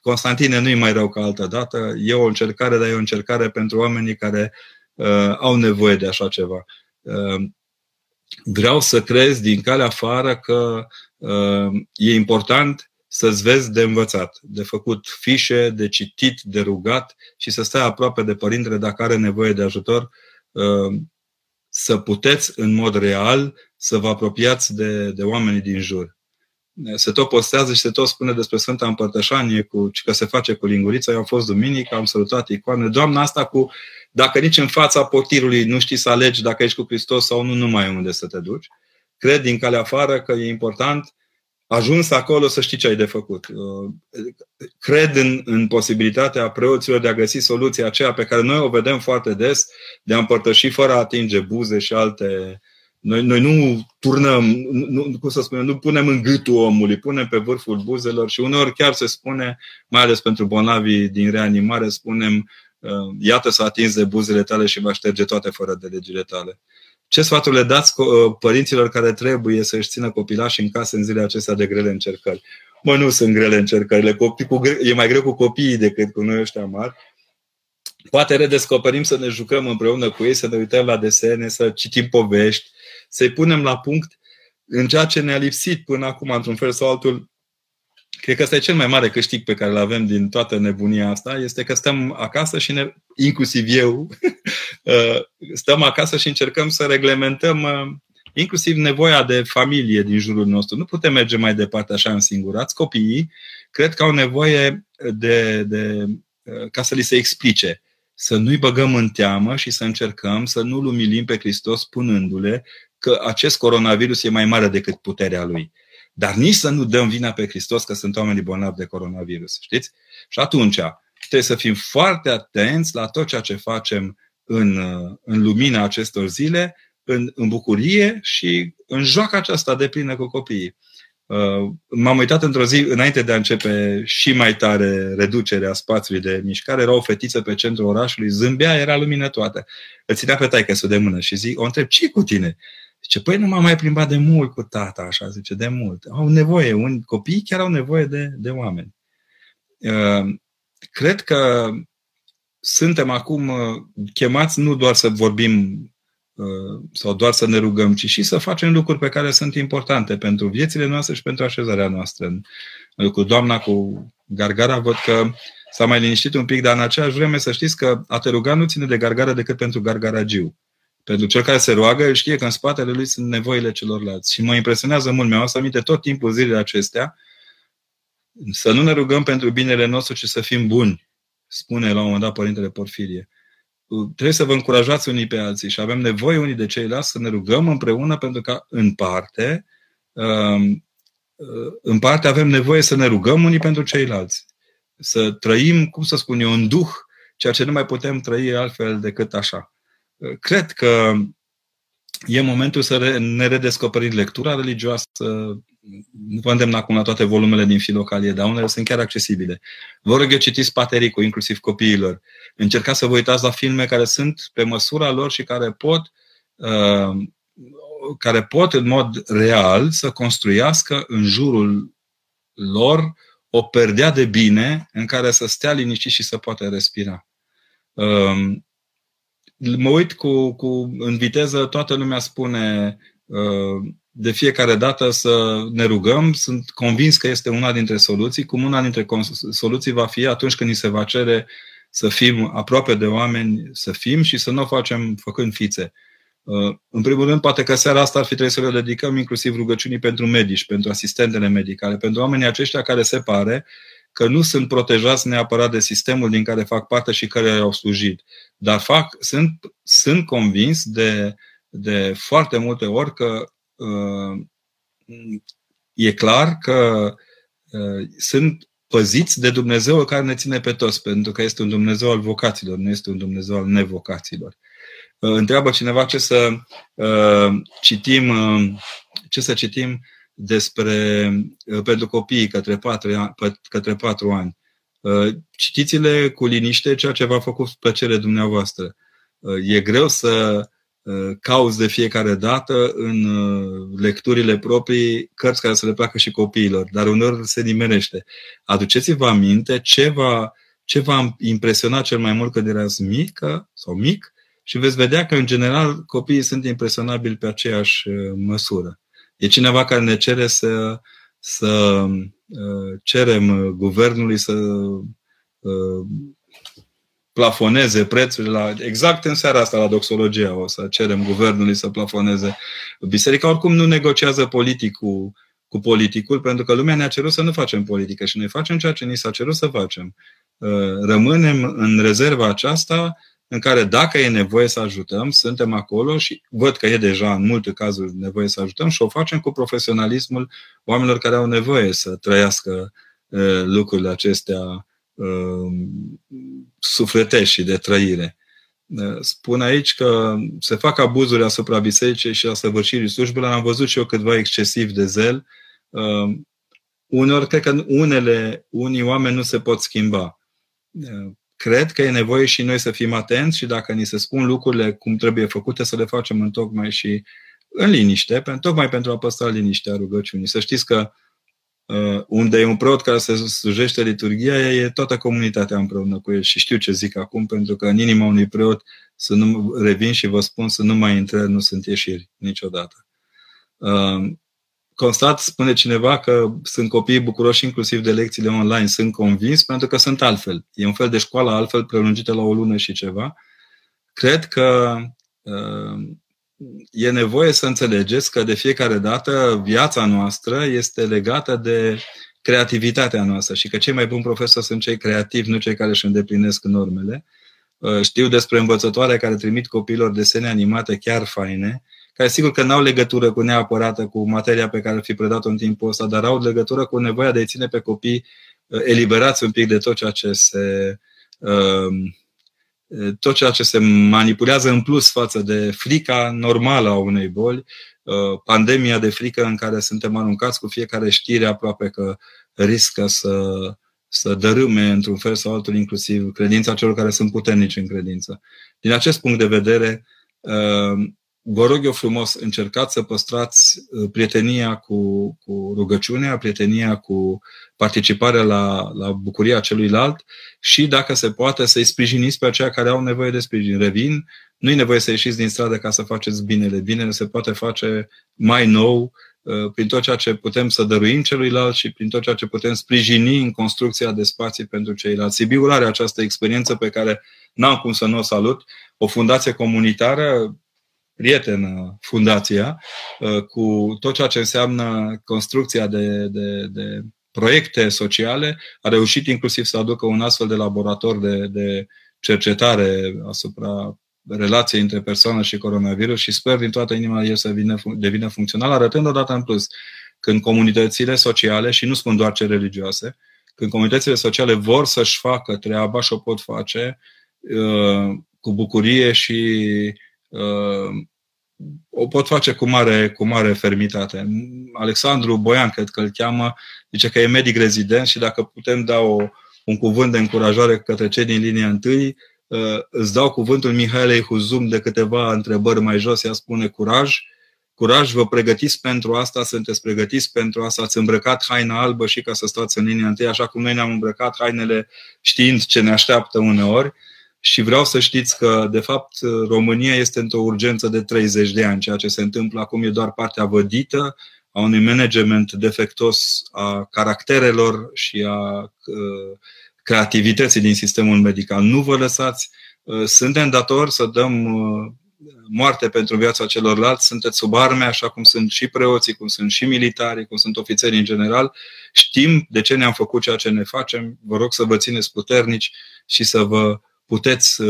Constantine, nu-i mai rău ca altă dată, e o încercare, dar e o încercare pentru oamenii care au nevoie de așa ceva. Vreau să crezi din calea afară că e important să-ți vezi de învățat, de făcut fișe, de citit, de rugat și să stai aproape de părintele dacă are nevoie de ajutor, să puteți în mod real să vă apropiați de oamenii din jur. Se tot postează și se tot spune despre Sfânta Împărtășanie, că se face cu lingurița. Eu am fost duminică, am salutat icoane. Doamna, asta cu dacă nici în fața potirului nu știi să alegi dacă ești cu Hristos sau nu, nu mai e unde să te duci. Cred din calea afară că e important, ajuns acolo, să știi ce ai de făcut. Cred în posibilitatea preoților de a găsi soluția aceea pe care noi o vedem foarte des, de a împărtăși fără a atinge buze și alte... Noi nu turnăm, nu punem în gâtul omului, punem pe vârful buzelor și uneori chiar se spune, mai ales pentru bolnavii din reanimare, spunem, iată s-a atins de buzele tale și va șterge toate fără de legile tale. Ce sfaturi le dați părinților care trebuie să-și țină copilașii în casă în zilele acestea de grele încercări? Mă, nu sunt grele încercările, e mai greu cu copiii decât cu noi ăștia mari. Poate redescoperim să ne jucăm împreună cu ei, să ne uităm la desene, să citim povești, să-i punem la punct în ceea ce ne-a lipsit până acum, într-un fel sau altul. Cred că ăsta e cel mai mare câștig pe care îl avem din toată nebunia asta, este că stăm acasă și inclusiv eu, stăm acasă și încercăm să reglementăm inclusiv nevoia de familie din jurul nostru. Nu putem merge mai departe așa însingurați. Copiii cred că au nevoie ca să li se explice. Să nu-i băgăm în teamă și să încercăm să nu-L umilim pe Hristos spunându-le că acest coronavirus e mai mare decât puterea lui. Dar nici să nu dăm vina pe Hristos că sunt oamenii bolnavi de coronavirus, știți? Și atunci trebuie să fim foarte atenți la tot ceea ce facem în lumina acestor zile, în bucurie și în joaca aceasta de plină cu copiii. M-am uitat într-o zi, înainte de a începe și mai tare reducerea spațiului de mișcare, era o fetiță pe centrul orașului, zâmbea, era luminătoată. Îl ținea pe taică-sul de mână și o întreb, ce-i cu tine? Zice, păi nu m-am mai plimbat de mult cu tata, așa, zice, de mult. Au nevoie, copiii chiar au nevoie de oameni. Cred că suntem acum chemați nu doar să vorbim sau doar să ne rugăm, ci și să facem lucruri pe care sunt importante pentru viețile noastre și pentru așezarea noastră. Cu doamna cu gargara văd că s-a mai liniștit un pic, dar în aceeași vreme să știți că a te ruga nu ține de gargară decât pentru gargaragiu. Pentru cel care se roagă, el știe că în spatele lui sunt nevoile celorlalți. Și mă impresionează mult, mi-am adus aminte tot timpul zilele acestea să nu ne rugăm pentru binele nostru, ci să fim buni, spune la un moment dat Părintele Porfirie. Trebuie să vă încurajați unii pe alții și avem nevoie unii de ceilalți să ne rugăm împreună, pentru că în parte avem nevoie să ne rugăm unii pentru ceilalți. Să trăim, cum să spun eu, în duh, ceea ce nu mai putem trăi altfel decât așa. cred că e momentul să ne redescoperim lectura religioasă. Nu vă îndemn acum la toate volumele din Filocalie, dar unele sunt chiar accesibile. Vă rog, citiți Patericul, inclusiv copiilor. Încercați să vă uitați la filme care sunt pe măsura lor și care pot în mod real să construiască în jurul lor o perdea de bine în care să stea liniștit și să poată respira. Mă uit în viteză, toată lumea spune de fiecare dată să ne rugăm. Sunt convins că este una dintre soluții. Cum una dintre soluții va fi atunci când ni se va cere să fim aproape de oameni, să fim și să nu o facem făcând fițe. În primul rând, poate că seara asta ar fi trebuit să le dedicăm inclusiv rugăciunii pentru medici, pentru asistentele medicale, pentru oamenii aceștia care se pare că nu sunt protejați neapărat de sistemul din care fac parte și care au slujit. Dar sunt convins de foarte multe ori că e clar că sunt păziți de Dumnezeu care ne ține pe toți, pentru că este un Dumnezeu al vocaților, nu este un Dumnezeu al nevocaților. Întreabă cineva ce să citim despre pentru copiii către 4 ani. Citiți-le cu liniște, ceea ce v-a făcut plăcere dumneavoastră. E greu să cauți de fiecare dată în lecturile proprii cărți care să le placă și copiilor, dar uneori se nimerește. Aduceți-vă aminte ce v-a impresionat cel mai mult când erați mică sau mic și veți vedea că, în general, copiii sunt impresionabili pe aceeași măsură. E cineva care ne cere să cerem guvernului să plafoneze prețurile exact în seara asta la Doxologia. O să cerem guvernului să plafoneze. Biserica oricum nu negociază politicul cu politicul, pentru că lumea ne-a cerut să nu facem politică și noi facem ceea ce ni s-a cerut să facem. Rămânem în rezerva aceasta în care, dacă e nevoie să ajutăm, suntem acolo și văd că e deja în multe cazuri nevoie să ajutăm și o facem cu profesionalismul oamenilor care au nevoie să trăiască lucrurile acestea sufletești și de trăire. Spun aici că se fac abuzuri asupra bisericii și a săvârșirii slujbelor. Am văzut și eu câtva excesiv de zel. Uneori, cred că unii oameni nu se pot schimba. Cred că e nevoie și noi să fim atenți și, dacă ni se spun lucrurile cum trebuie făcute, să le facem întocmai și în liniște, tocmai pentru a păstra liniștea rugăciunii. Să știți că unde e un preot care se slujește liturghia, e toată comunitatea împreună cu el. Și știu ce zic acum, pentru că în inima unui preot, să nu revin și vă spun, să nu mai intre, nu sunt ieșiri niciodată. Constat, spune cineva, că sunt copii bucuroși inclusiv de lecțiile online. Sunt convins, pentru că sunt altfel. E un fel de școală altfel, prelungită la o lună și ceva. Cred că e nevoie să înțelegeți că de fiecare dată viața noastră este legată de creativitatea noastră și că cei mai buni profesori sunt cei creativi, nu cei care își îndeplinesc normele. Știu despre învățătoare care trimit copiilor desene animate chiar faine, care sigur că n-au legătură cu neapărată cu materia pe care ar fi predat-o în timpul ăsta, dar au legătură cu nevoia de a ține pe copii eliberați un pic de tot ceea ce se manipulează în plus față de frica normală a unei boli, pandemia de frică în care suntem aruncați cu fiecare știre, aproape că riscă să dărâme într-un fel sau altul inclusiv credința celor care sunt puternici în credință. Din acest punct de vedere, vă rog eu frumos, încercați să păstrați prietenia cu rugăciunea, prietenia cu participarea la bucuria celuilalt și, dacă se poate, să-i sprijiniți pe aceia care au nevoie de sprijin. Revin, nu e nevoie să ieșiți din stradă ca să faceți binele. Binele se poate face mai nou prin tot ceea ce putem să dăruim celuilalt și prin tot ceea ce putem sprijini în construcția de spații pentru ceilalți. Sibiul are această experiență pe care n-am cum să nu o salut. O fundație comunitară, prietenă fundația, cu tot ceea ce înseamnă construcția de proiecte sociale, a reușit inclusiv să aducă un astfel de laborator de cercetare asupra relației între persoană și coronavirus și sper din toată inima el să devină funcțional, arătând odată în plus când comunitățile sociale, și nu spun doar cele religioase, când comunitățile sociale vor să-și facă treaba și o pot face cu bucurie și o pot face cu mare fermitate. Alexandru Boian, cred că îl cheamă, zice că e medic rezident și dacă putem da un cuvânt de încurajare către cei din linia întâi, îți dau cuvântul Mihaelei Huzum de câteva întrebări mai jos. Ea spune: curaj, vă pregătiți pentru asta, sunteți pregătiți pentru asta, ați îmbrăcat haina albă și ca să stați în linia întâi, așa cum noi ne-am îmbrăcat hainele știind ce ne așteaptă uneori. Și vreau să știți că, de fapt, România este într-o urgență de 30 de ani. Ceea ce se întâmplă acum e doar partea vădită a unui management defectos a caracterelor și a creativității din sistemul medical. Nu vă lăsați. Suntem datori să dăm moarte pentru viața celorlalți. Sunteți sub arme, așa cum sunt și preoții, cum sunt și militarii, cum sunt ofițerii în general. Știm de ce ne-am făcut ceea ce ne facem. Vă rog să vă țineți puternici și să vă puteți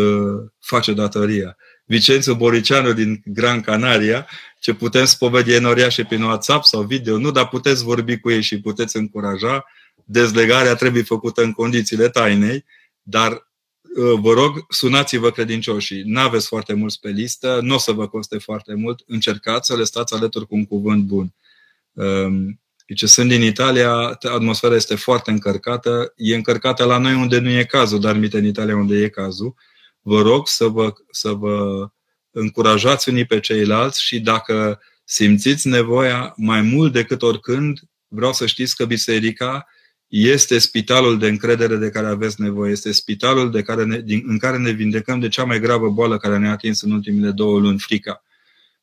face datoria. Vicențiu Boricianu din Gran Canaria, ce putem spovedi în oriașe prin WhatsApp sau video, nu, dar puteți vorbi cu ei și puteți încuraja. Dezlegarea trebuie făcută în condițiile tainei, dar vă rog, sunați-vă credincioșii. N-aveți foarte mulți pe listă, nu o să vă coste foarte mult. Încercați să le stați alături cu un cuvânt bun. Deci, sunt din Italia, atmosfera este foarte încărcată. E încărcată la noi unde nu e cazul, dar minte în Italia unde e cazul. Vă rog să vă încurajați unii pe ceilalți și dacă simțiți nevoia mai mult decât oricând, vreau să știți că biserica este spitalul de încredere de care aveți nevoie. Este spitalul în care ne vindecăm de cea mai gravă boală care ne-a atins în ultimele 2 luni, frica.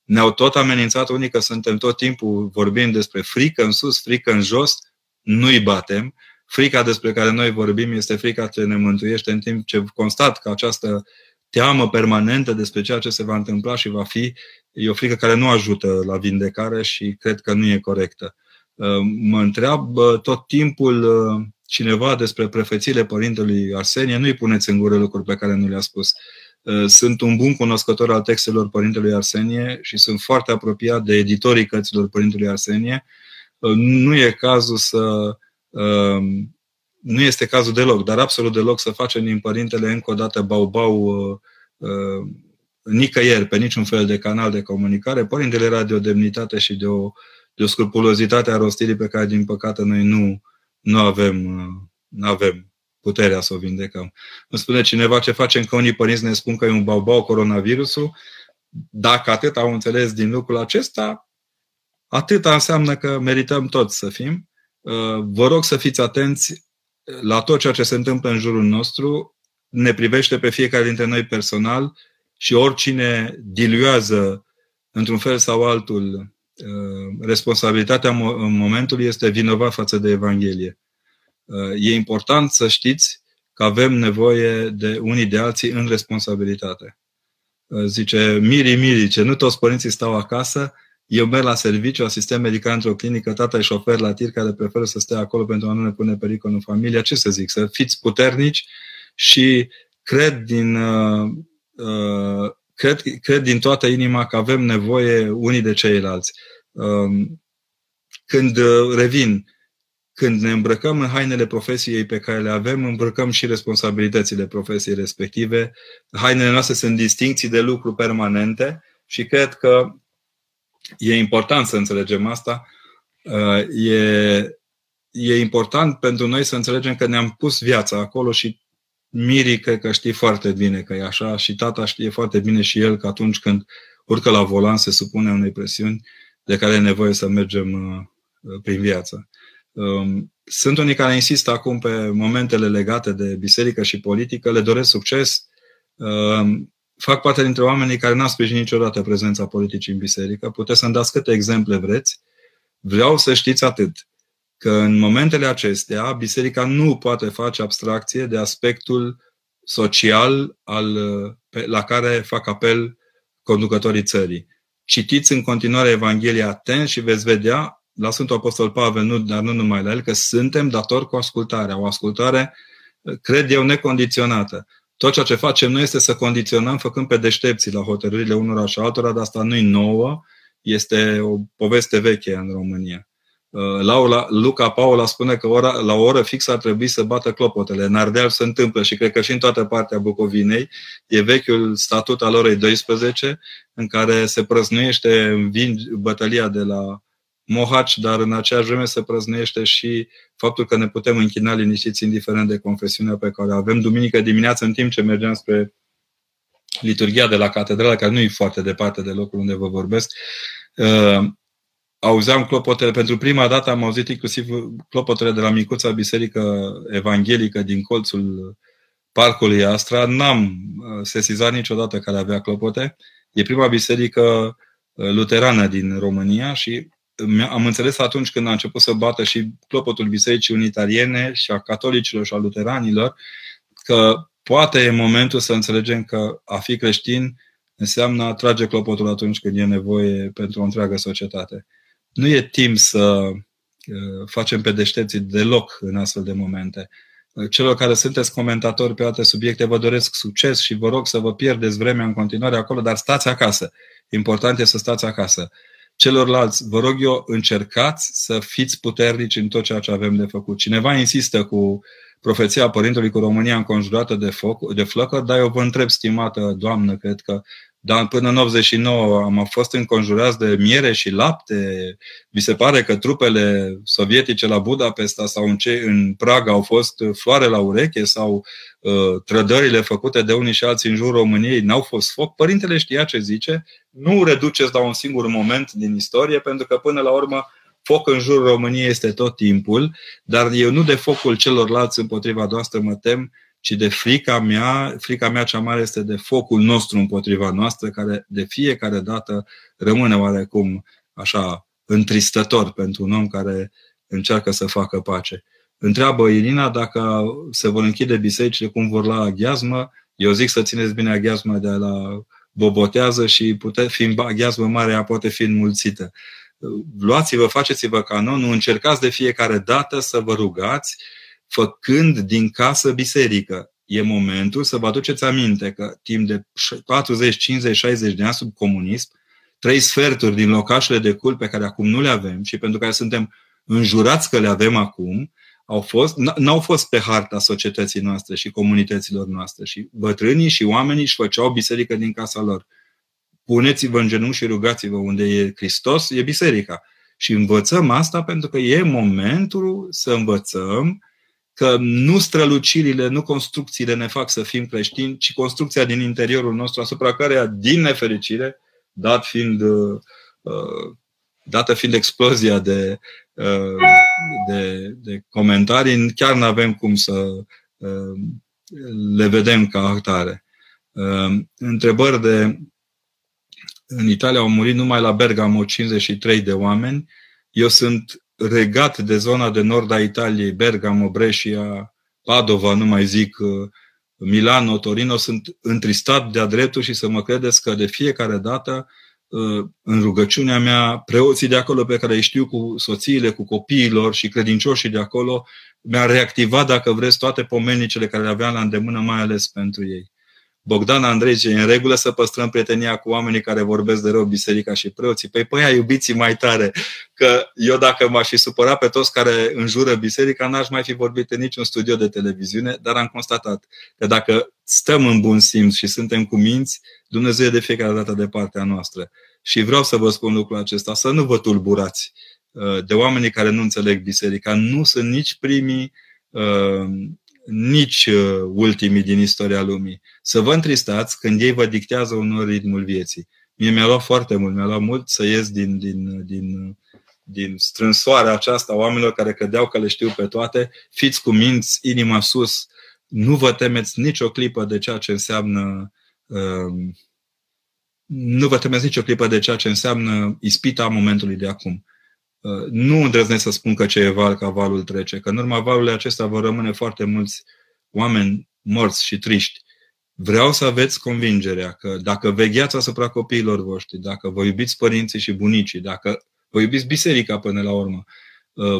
Ne-au tot amenințat unii că suntem tot timpul vorbind despre frică în sus, frică în jos. Nu-i batem. Frica despre care noi vorbim este frica ce ne mântuiește, în timp ce constat că această teamă permanentă despre ceea ce se va întâmpla și va fi, e o frică care nu ajută la vindecare și cred că nu e corectă. Mă întreabă tot timpul cineva despre profețiile părintelui Arsenie. Nu-i puneți în gură lucruri pe care nu le-a spus. Sunt un bun cunoscător al textelor Părintelui Arsenie și sunt foarte apropiat de editorii cărților Părintelui Arsenie. Nu este cazul deloc, dar absolut deloc să facem din Părintele încă o dată bau-bau nicăieri, pe niciun fel de canal de comunicare. Părintele era de o demnitate și de o scrupulozitate a rostirii pe care, din păcate, noi nu avem puterea să o vindecăm. Îmi spune cineva: ce facem că unii părinți ne spun că e un bau-bau coronavirusul? Dacă atât au înțeles din lucrul acesta, atâta înseamnă că merităm toți să fim. Vă rog să fiți atenți la tot ceea ce se întâmplă în jurul nostru. Ne privește pe fiecare dintre noi personal și oricine diluează într-un fel sau altul responsabilitatea în momentul este vinovat față de Evanghelie. E important să știți că avem nevoie de unii de alții în responsabilitate. Zice Miri, ce nu toți părinții stau acasă, eu merg la serviciu, asistent medical într-o clinică, tata e șofer la tir care preferă să stea acolo pentru a nu ne pune pericol în familie. Ce să zic? Să fiți puternici și cred din toată inima că avem nevoie unii de ceilalți. Când ne îmbrăcăm în hainele profesiei pe care le avem, îmbrăcăm și responsabilitățile profesiei respective. Hainele noastre sunt distincții de lucru permanente și cred că e important să înțelegem asta. E important pentru noi să înțelegem că ne-am pus viața acolo și Miri cred că știe foarte bine că e așa și tata știe foarte bine și el că atunci când urcă la volan se supune unei presiuni de care e nevoie să mergem prin viață. Sunt unii care insistă acum pe momentele legate de biserică și politică, le doresc succes. Fac parte dintre oamenii care n-au sprijinit niciodată prezența politicii în biserică. Puteți să-mi dați câte exemple vreți. Vreau să știți atât, că în momentele acestea biserica nu poate face abstracție de aspectul social la care fac apel conducătorii țării. Citiți în continuare Evanghelia atent și veți vedea la Sfântul Apostol Pavel, dar nu numai la el, că suntem datori cu ascultarea. O ascultare, cred eu, necondiționată. Tot ceea ce facem noi este să condiționăm făcând pe deștepții la hotărârile unora și altora, dar asta nu-i nouă, este o poveste veche în România. Luca Paula spune că la o oră fixă ar trebui să bată clopotele. În Ardeal se întâmplă și cred că și în toată partea Bucovinei e vechiul statut al orei 12 în care se prăznuiește bătălia de la Mohaci, dar în aceeași vreme se prăznuiește și faptul că ne putem închina liniștiți indiferent de confesiunea pe care o avem. Duminică dimineață, în timp ce mergeam spre liturghia de la catedrală, care nu e foarte departe de locul unde vă vorbesc, auzeam clopotele. Pentru prima dată am auzit inclusiv clopotele de la micuța biserică evanghelică din colțul parcului Astra. N-am sesizat niciodată care avea clopote. E prima biserică luterană din România și am înțeles atunci când a început să bată și clopotul bisericii unitariene și a catolicilor și a luteranilor că poate e momentul să înțelegem că a fi creștin înseamnă a trage clopotul atunci când e nevoie pentru o întreagă societate. Nu e timp să facem pe deștepții deloc în astfel de momente. Celor care sunteți comentatori pe alte subiecte, vă doresc succes și vă rog să vă pierdeți vremea în continuare acolo, dar stați acasă. Important e să stați acasă. Celorlalți, vă rog eu, încercați să fiți puternici în tot ceea ce avem de făcut. Cineva insistă cu profeția Părintelui cu România înconjurată de flăcări, dar eu vă întreb, stimată doamnă, cred că dar până în 89 am fost înconjurați de miere și lapte. Vi se pare că trupele sovietice la Budapesta sau în Praga au fost floare la ureche sau trădările făcute de unii și alții în jurul României n-au fost foc? Părintele știa ce zice. Nu reduceți la un singur moment din istorie, pentru că până la urmă foc în jurul României este tot timpul. Dar eu nu de focul celorlalți împotriva noastră mă tem, ci de frica mea cea mare este de focul nostru împotriva noastră, care de fiecare dată rămâne oarecum așa întristător pentru un om care încearcă să facă pace. Întreabă Irina dacă se vor închide bisericile, cum vor la aghiazmă. Eu zic să țineți bine aghiazmă de la Bobotează și fiind aghiazmă mare, ea poate fi înmulțită. Luați-vă, faceți-vă canonul, încercați de fiecare dată să vă rugați, făcând din casă biserică. E momentul să vă aduceți aminte că timp de 40, 50, 60 de ani sub comunism, 3/4 din locașele de cult pe care acum nu le avem și pentru care suntem înjurați că le avem acum, n-au fost pe harta societății noastre și comunităților noastre. Și bătrânii și oamenii își făceau biserică din casa lor. Puneți-vă în genunchi și rugați-vă, unde e Hristos, e biserica. Și învățăm asta pentru că e momentul să învățăm că nu strălucirile, nu construcțiile ne fac să fim creștini, ci construcția din interiorul nostru, asupra căreia, din nefericire, dată fiind explozia de comentarii, chiar nu avem cum să le vedem ca atare. Întrebări de... În Italia au murit numai la Bergamo 53 de oameni. Eu sunt regat de zona de nord a Italiei, Bergamo, Brescia, Padova, nu mai zic, Milano, Torino, sunt întristat de-a dreptul și să mă credeți că de fiecare dată, în rugăciunea mea, preoții de acolo pe care îi știu cu soțiile, cu copiilor și credincioșii de acolo, mi-a reactivat, dacă vreți, toate pomenicele care le aveam la îndemână, mai ales pentru ei. Bogdan Andrei, în regulă să păstrăm prietenia cu oamenii care vorbesc de rău, biserica și preoții? Păi aia iubiți mai tare, că eu dacă m-aș fi supărat pe toți care înjură biserica, n-aș mai fi vorbit în niciun studio de televiziune, dar am constatat că dacă stăm în bun simț și suntem cu minți, Dumnezeu e de fiecare dată de partea noastră. Și vreau să vă spun lucrul acesta, să nu vă tulburați de oamenii care nu înțeleg biserica. Nu sunt nici primii, nici ultimii din istoria lumii. Să vă întristați când ei vă dictează unor ritmul vieții. Mie mi-a luat foarte mult, să ies din strânsoarea aceasta oamenilor care credeau că le știu pe toate. Fiți cu minți, inima sus, nu vă temeți nicio clipă de ceea ce înseamnă ispita momentului de acum. Nu îndrăznesc să spun că ce e val, că valul trece, că în urma valului acesta vor rămâne foarte mulți oameni morți și triști. Vreau să aveți convingerea că dacă vegheați asupra copiilor voștri, dacă vă iubiți părinții și bunicii, dacă vă iubiți biserica până la urmă,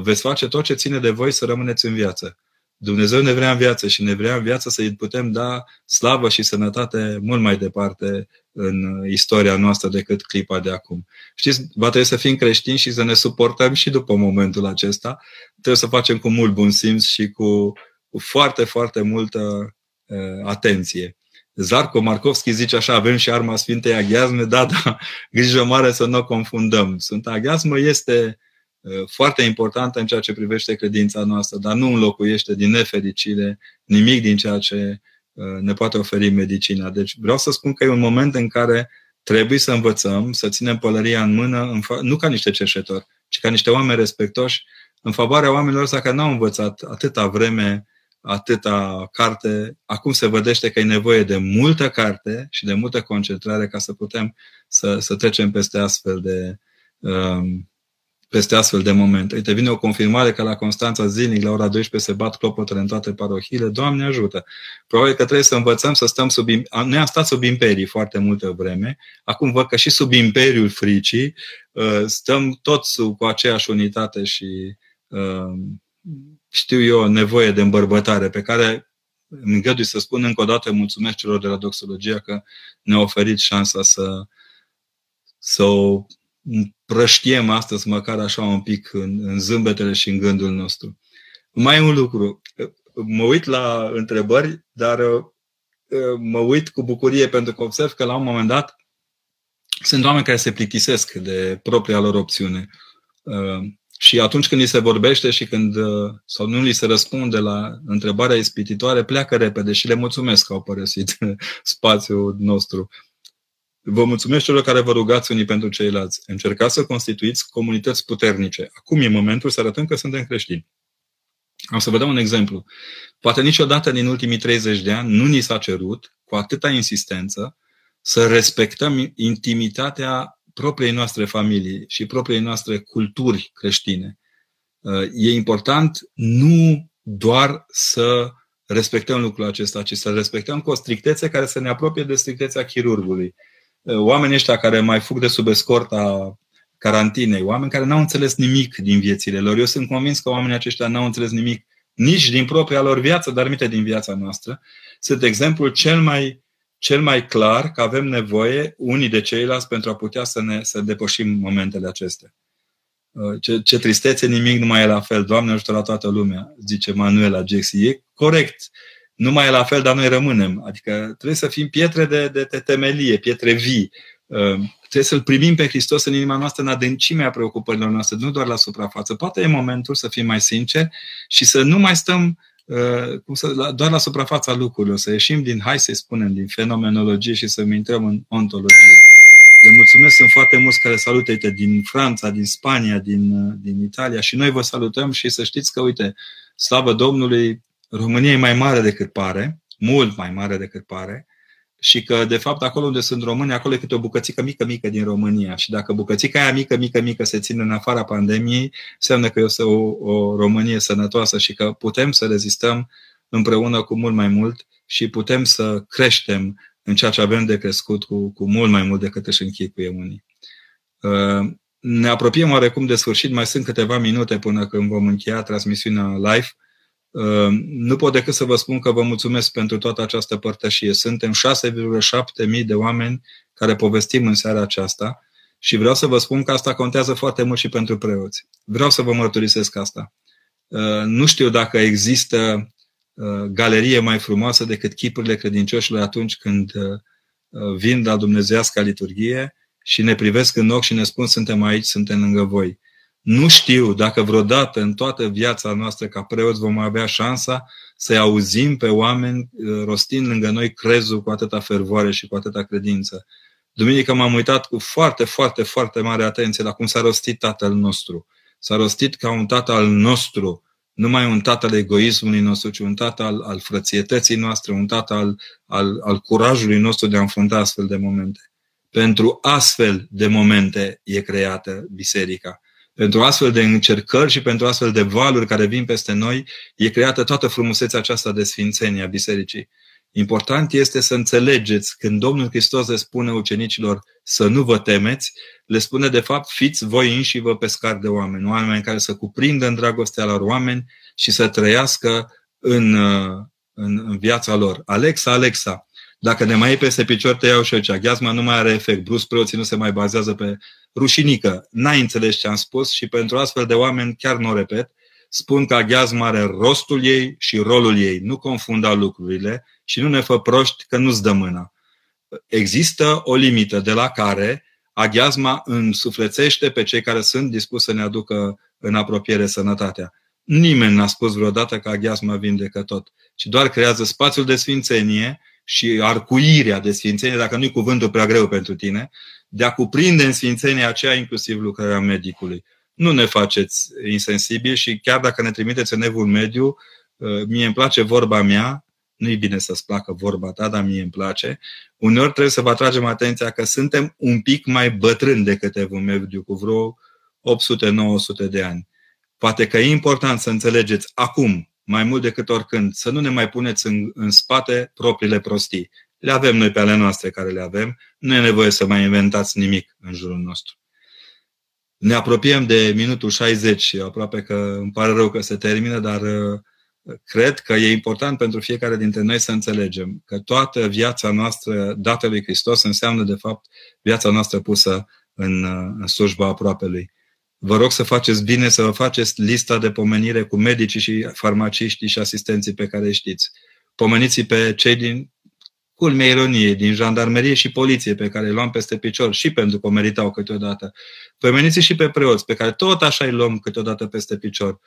veți face tot ce ține de voi să rămâneți în viață. Dumnezeu ne vrea în viață și ne vrea în viață să îi putem da slavă și sănătate mult mai departe în istoria noastră decât clipa de acum. Știți, va trebui să fim creștini și să ne suportăm și după momentul acesta. Trebuie să facem cu mult bun simț și cu foarte, foarte multă atenție. Zarco Markovski zice așa: avem și arma Sfintei Aghiazme, dar grijă mare să nu o confundăm. Sfânta Aghiazmă este foarte importantă în ceea ce privește credința noastră, dar nu înlocuiește, din nefericire, nimic din ceea ce ne poate oferi medicina. Deci vreau să spun că e un moment în care trebuie să învățăm, să ținem pălăria în mână, nu ca niște cerșetori, ci ca niște oameni respectoși, în favoarea oamenilor ăsta care n-au învățat atâta vreme, atâta carte. Acum se vedește că e nevoie de multă carte și de multă concentrare ca să putem să trecem peste astfel de momente. Uite, vine o confirmare că la Constanța zilnic, la ora 12, se bat clopotele în toate parohiile. Doamne ajută! Probabil că trebuie să învățăm să stăm sub... Noi am stat sub imperii foarte multă vreme. Acum văd că și sub imperiul fricii stăm toți cu aceeași unitate și, știu eu, nevoie de îmbărbătare pe care îmi îngădui să spun încă o dată mulțumesc celor de la Doxologia că ne-au oferit șansa să o împrăștiem astăzi măcar așa un pic în zâmbetele și în gândul nostru. Mai e un lucru. Mă uit la întrebări, dar mă uit cu bucurie pentru că observ că la un moment dat sunt oameni care se plictisesc de propria lor opțiune. Și atunci când li se vorbește și când sau nu li se răspunde la întrebarea ispititoare, pleacă repede și le mulțumesc că au părăsit spațiul nostru. Vă mulțumesc celor care vă rugați unii pentru ceilalți. Încercați să constituiți comunități puternice. Acum e momentul să arătăm că suntem creștini. Am să vă dau un exemplu. Poate niciodată din ultimii 30 de ani nu ni s-a cerut, cu atâta insistență, să respectăm intimitatea propriei noastre familii și propriei noastre culturi creștine. E important nu doar să respectăm lucrul acesta, ci să respectăm cu o strictețe care să ne apropie de strictețea chirurgului. Oamenii ăștia care mai fug de sub escorta carantinei, oameni care n-au înțeles nimic din viețile lor. Eu sunt convins că oamenii aceștia n-au înțeles nimic nici din propria lor viață, dar minte din viața noastră. Sunt exemplul cel mai clar că avem nevoie unii de ceilalți pentru a putea să depășim momentele acestea. Ce tristețe, nimic nu mai e la fel. Doamne ajută la toată lumea, zice Manuela Gexi. E corect. Nu mai e la fel, dar noi rămânem. Adică trebuie să fim pietre de temelie, pietre vii. Trebuie să-L primim pe Hristos în inima noastră, în adâncimea preocupărilor noastre, nu doar la suprafață. Poate e momentul să fim mai sinceri și să nu mai stăm doar la suprafața lucrurilor, să ieșim din, hai să spunem, din fenomenologie și să intrăm în ontologie. Le mulțumesc, sunt foarte mulți care salută, uite, din Franța, din Spania, din Italia și noi vă salutăm și să știți că, uite, slavă Domnului, România e mai mare decât pare, mult mai mare decât pare și că, de fapt, acolo unde sunt români, acolo e câte o bucățică mică din România și dacă bucățica aia mică se ține în afara pandemiei, înseamnă că este o Românie sănătoasă și că putem să rezistăm împreună cu mult mai mult și putem să creștem în ceea ce avem de crescut cu mult mai mult decât își închipuie unii. Ne apropiem oarecum de sfârșit, mai sunt câteva minute până când vom încheia transmisiunea live. Nu pot decât să vă spun că vă mulțumesc pentru toată această părtășie. Suntem 6.700 de oameni care povestim în seara aceasta și vreau să vă spun că asta contează foarte mult și pentru preoți. Vreau să vă mărturisesc asta. Nu știu dacă există galerie mai frumoasă decât chipurile credincioșilor atunci când vin la dumnezeiasca liturghie și ne privesc în ochi și ne spun suntem aici, suntem lângă voi. Nu știu dacă vreodată în toată viața noastră ca preoți vom avea șansa să-i auzim pe oameni rostind lângă noi crezul cu atâta fervoare și cu atâta credință. Duminică m-am uitat cu foarte, foarte, foarte mare atenție la cum s-a rostit Tatăl nostru. S-a rostit ca un Tată al nostru, nu mai un Tată al egoismului nostru, ci un Tată al frățietății noastre, un Tată al curajului nostru de a înfrunta astfel de momente. Pentru astfel de momente e creată biserica. Pentru astfel de încercări și pentru astfel de valuri care vin peste noi, e creată toată frumusețea aceasta de sfințenie a bisericii. Important este să înțelegeți, când Domnul Hristos le spune ucenicilor să nu vă temeți, le spune de fapt, fiți voi înși vă pescari de oameni, oameni care să cuprindă în dragostea lor oameni și să trăiască în viața lor. Alexa, Alexa, Dacă ne mai e peste picior, te iau și eu cea. Gheazma nu mai are efect. Brusc, preoții nu se mai bazează pe rușinică. N-ai înțeles ce am spus și pentru astfel de oameni, chiar nu o repet, spun că aghiazma are rostul ei și rolul ei. Nu confunda lucrurile și nu ne fă proști că nu-ți dă mâna. Există o limită de la care aghiazma însuflețește pe cei care sunt dispuși să ne aducă în apropiere sănătatea. Nimeni n-a spus vreodată că aghiazma vindecă tot, ci doar creează spațiul de sfințenie și arcuirea de sfințenie, dacă nu-i cuvântul prea greu pentru tine, de a cuprinde în sfințenie aceea inclusiv lucrarea medicului. Nu ne faceți insensibili și chiar dacă ne trimiteți în evul mediu, mie îmi place vorba mea, nu-i bine să-ți placă vorba ta, dar mie îmi place, uneori trebuie să vă atragem atenția că suntem un pic mai bătrâni decât evul mediu, cu vreo 800-900 de ani. Poate că e important să înțelegeți acum, mai mult decât oricând, să nu ne mai puneți în spate propriile prostii. Le avem noi pe ale noastre care le avem, nu e nevoie să mai inventați nimic în jurul nostru. Ne apropiem de minutul 60, aproape că îmi pare rău că se termină, dar cred că e important pentru fiecare dintre noi să înțelegem că toată viața noastră dată lui Hristos înseamnă, de fapt, viața noastră pusă în slujba aproapelui. Vă rog să faceți bine, să vă faceți lista de pomenire cu medicii și farmaciștii și asistenții pe care îi știți. Pomeniți-i pe cei din culmea ironiei, din jandarmerie și poliție, pe care îi luăm peste picior și pentru că o meritau câteodată. Pomeniți-i și pe preoți, pe care tot așa îi luăm câteodată peste picior.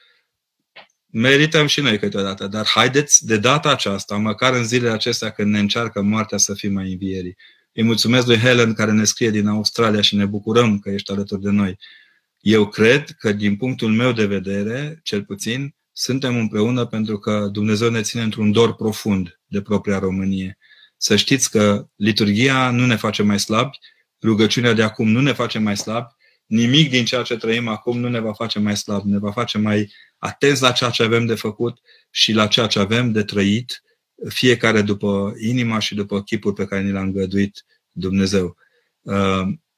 Merităm și noi câteodată, dar haideți de data aceasta, măcar în zilele acestea când ne încearcă moartea, să fim mai învierii. Îi mulțumesc lui Helen care ne scrie din Australia și ne bucurăm că ești alături de noi. Eu cred că, din punctul meu de vedere, cel puțin, suntem împreună pentru că Dumnezeu ne ține într-un dor profund de propria Românie. Să știți că liturghia nu ne face mai slabi, rugăciunea de acum nu ne face mai slabi, nimic din ceea ce trăim acum nu ne va face mai slabi, ne va face mai atenți la ceea ce avem de făcut și la ceea ce avem de trăit, fiecare după inima și după chipul pe care ni l-a îngăduit Dumnezeu.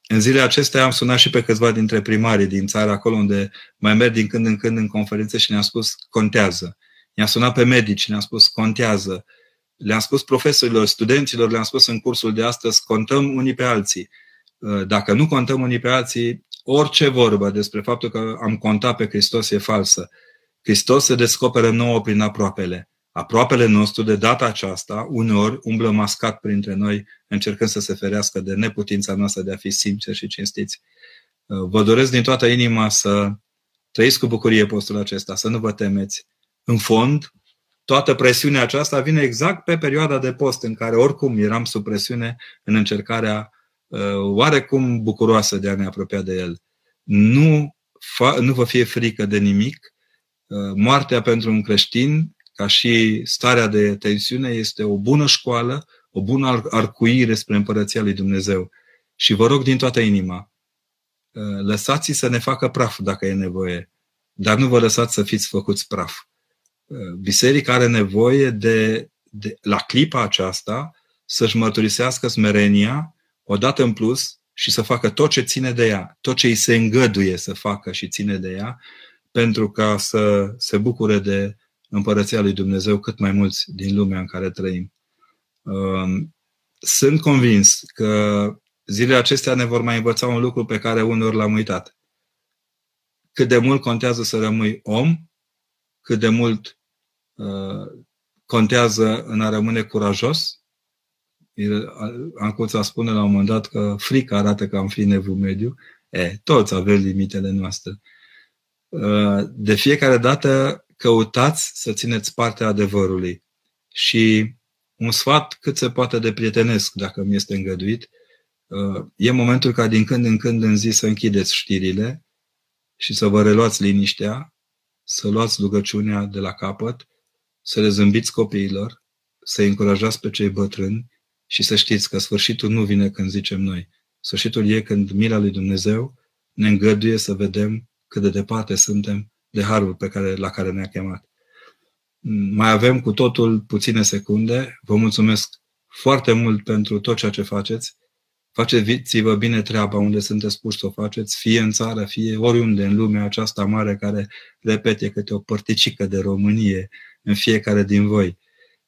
În zilele acestea am sunat și pe câțiva dintre primarii din țară, acolo unde mai merg din când în când în conferințe și ne-a spus contează. Ne-a sunat pe medici, ne-a spus contează. Le-am spus profesorilor, studenților, le-am spus în cursul de astăzi, contăm unii pe alții. Dacă nu contăm unii pe alții, orice vorbă despre faptul că am contat pe Hristos e falsă. Hristos se descoperă nouă prin aproapele. Aproapele nostru, de data aceasta, uneori umblă mascat printre noi, încercând să se ferească de neputința noastră de a fi sinceri și cinstiți. Vă doresc din toată inima să trăiți cu bucurie postul acesta, să nu vă temeți. În fond, toată presiunea aceasta vine exact pe perioada de post, în care oricum eram sub presiune în încercarea oarecum bucuroasă de a ne apropia de El. Nu vă fie frică de nimic. Moartea pentru un creștin, ca și starea de tensiune, este o bună școală, o bună arcuire spre Împărăția lui Dumnezeu. Și vă rog din toată inima, lăsați-i să ne facă praf dacă e nevoie, dar nu vă lăsați să fiți făcuți praf. Biserica are nevoie de la clipa aceasta, să-și mărturisească smerenia odată în plus și să facă tot ce ține de ea, tot ce îi se îngăduie să facă și ține de ea, pentru ca să se bucure de Împărăția lui Dumnezeu cât mai mulți din lumea în care trăim. Sunt convins că zilele acestea ne vor mai învăța un lucru pe care uneori l-am uitat. Cât de mult contează să rămâi om, cât de mult contează în a rămâne curajos. Ancuța spune la un moment dat că frica arată că am fi în evul mediu. Toți avem limitele noastre. De fiecare dată căutați să țineți partea adevărului. Și un sfat cât se poate de prietenesc, dacă mi este îngăduit, e momentul ca din când în când în zi să închideți știrile și să vă reluați liniștea, să luați rugăciunea de la capăt, să le zâmbiți copiilor, să-i încurajați pe cei bătrâni și să știți că sfârșitul nu vine când zicem noi. Sfârșitul e când mila lui Dumnezeu ne îngăduie să vedem cât de departe suntem de harul la care ne-a chemat. Mai avem cu totul puține secunde. Vă mulțumesc foarte mult pentru tot ceea ce faceți. Faceți-vă bine treaba unde sunteți puși să o faceți, fie în țară, fie oriunde în lumea aceasta mare care, repet, e câte o părticică de Românie în fiecare din voi.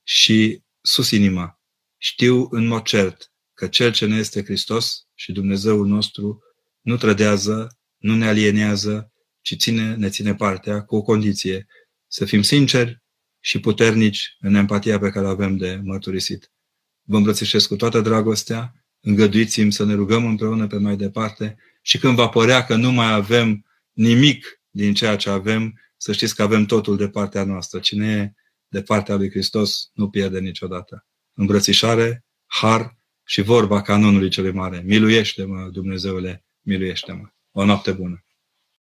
Și sus inima. Știu în mod cert că cel ce ne este Hristos și Dumnezeul nostru nu trădează, nu ne alienează, ci ne ține partea cu o condiție: să fim sinceri și puternici în empatia pe care o avem de mărturisit. Vă îmbrățișez cu toată dragostea, îngăduiți-mi să ne rugăm împreună pe mai departe și când va părea că nu mai avem nimic din ceea ce avem, să știți că avem totul de partea noastră. Cine e de partea lui Hristos nu pierde niciodată. Îmbrățișare, har și vorba canonului celui mare: miluiește-mă, Dumnezeule, miluiește-mă. O noapte bună!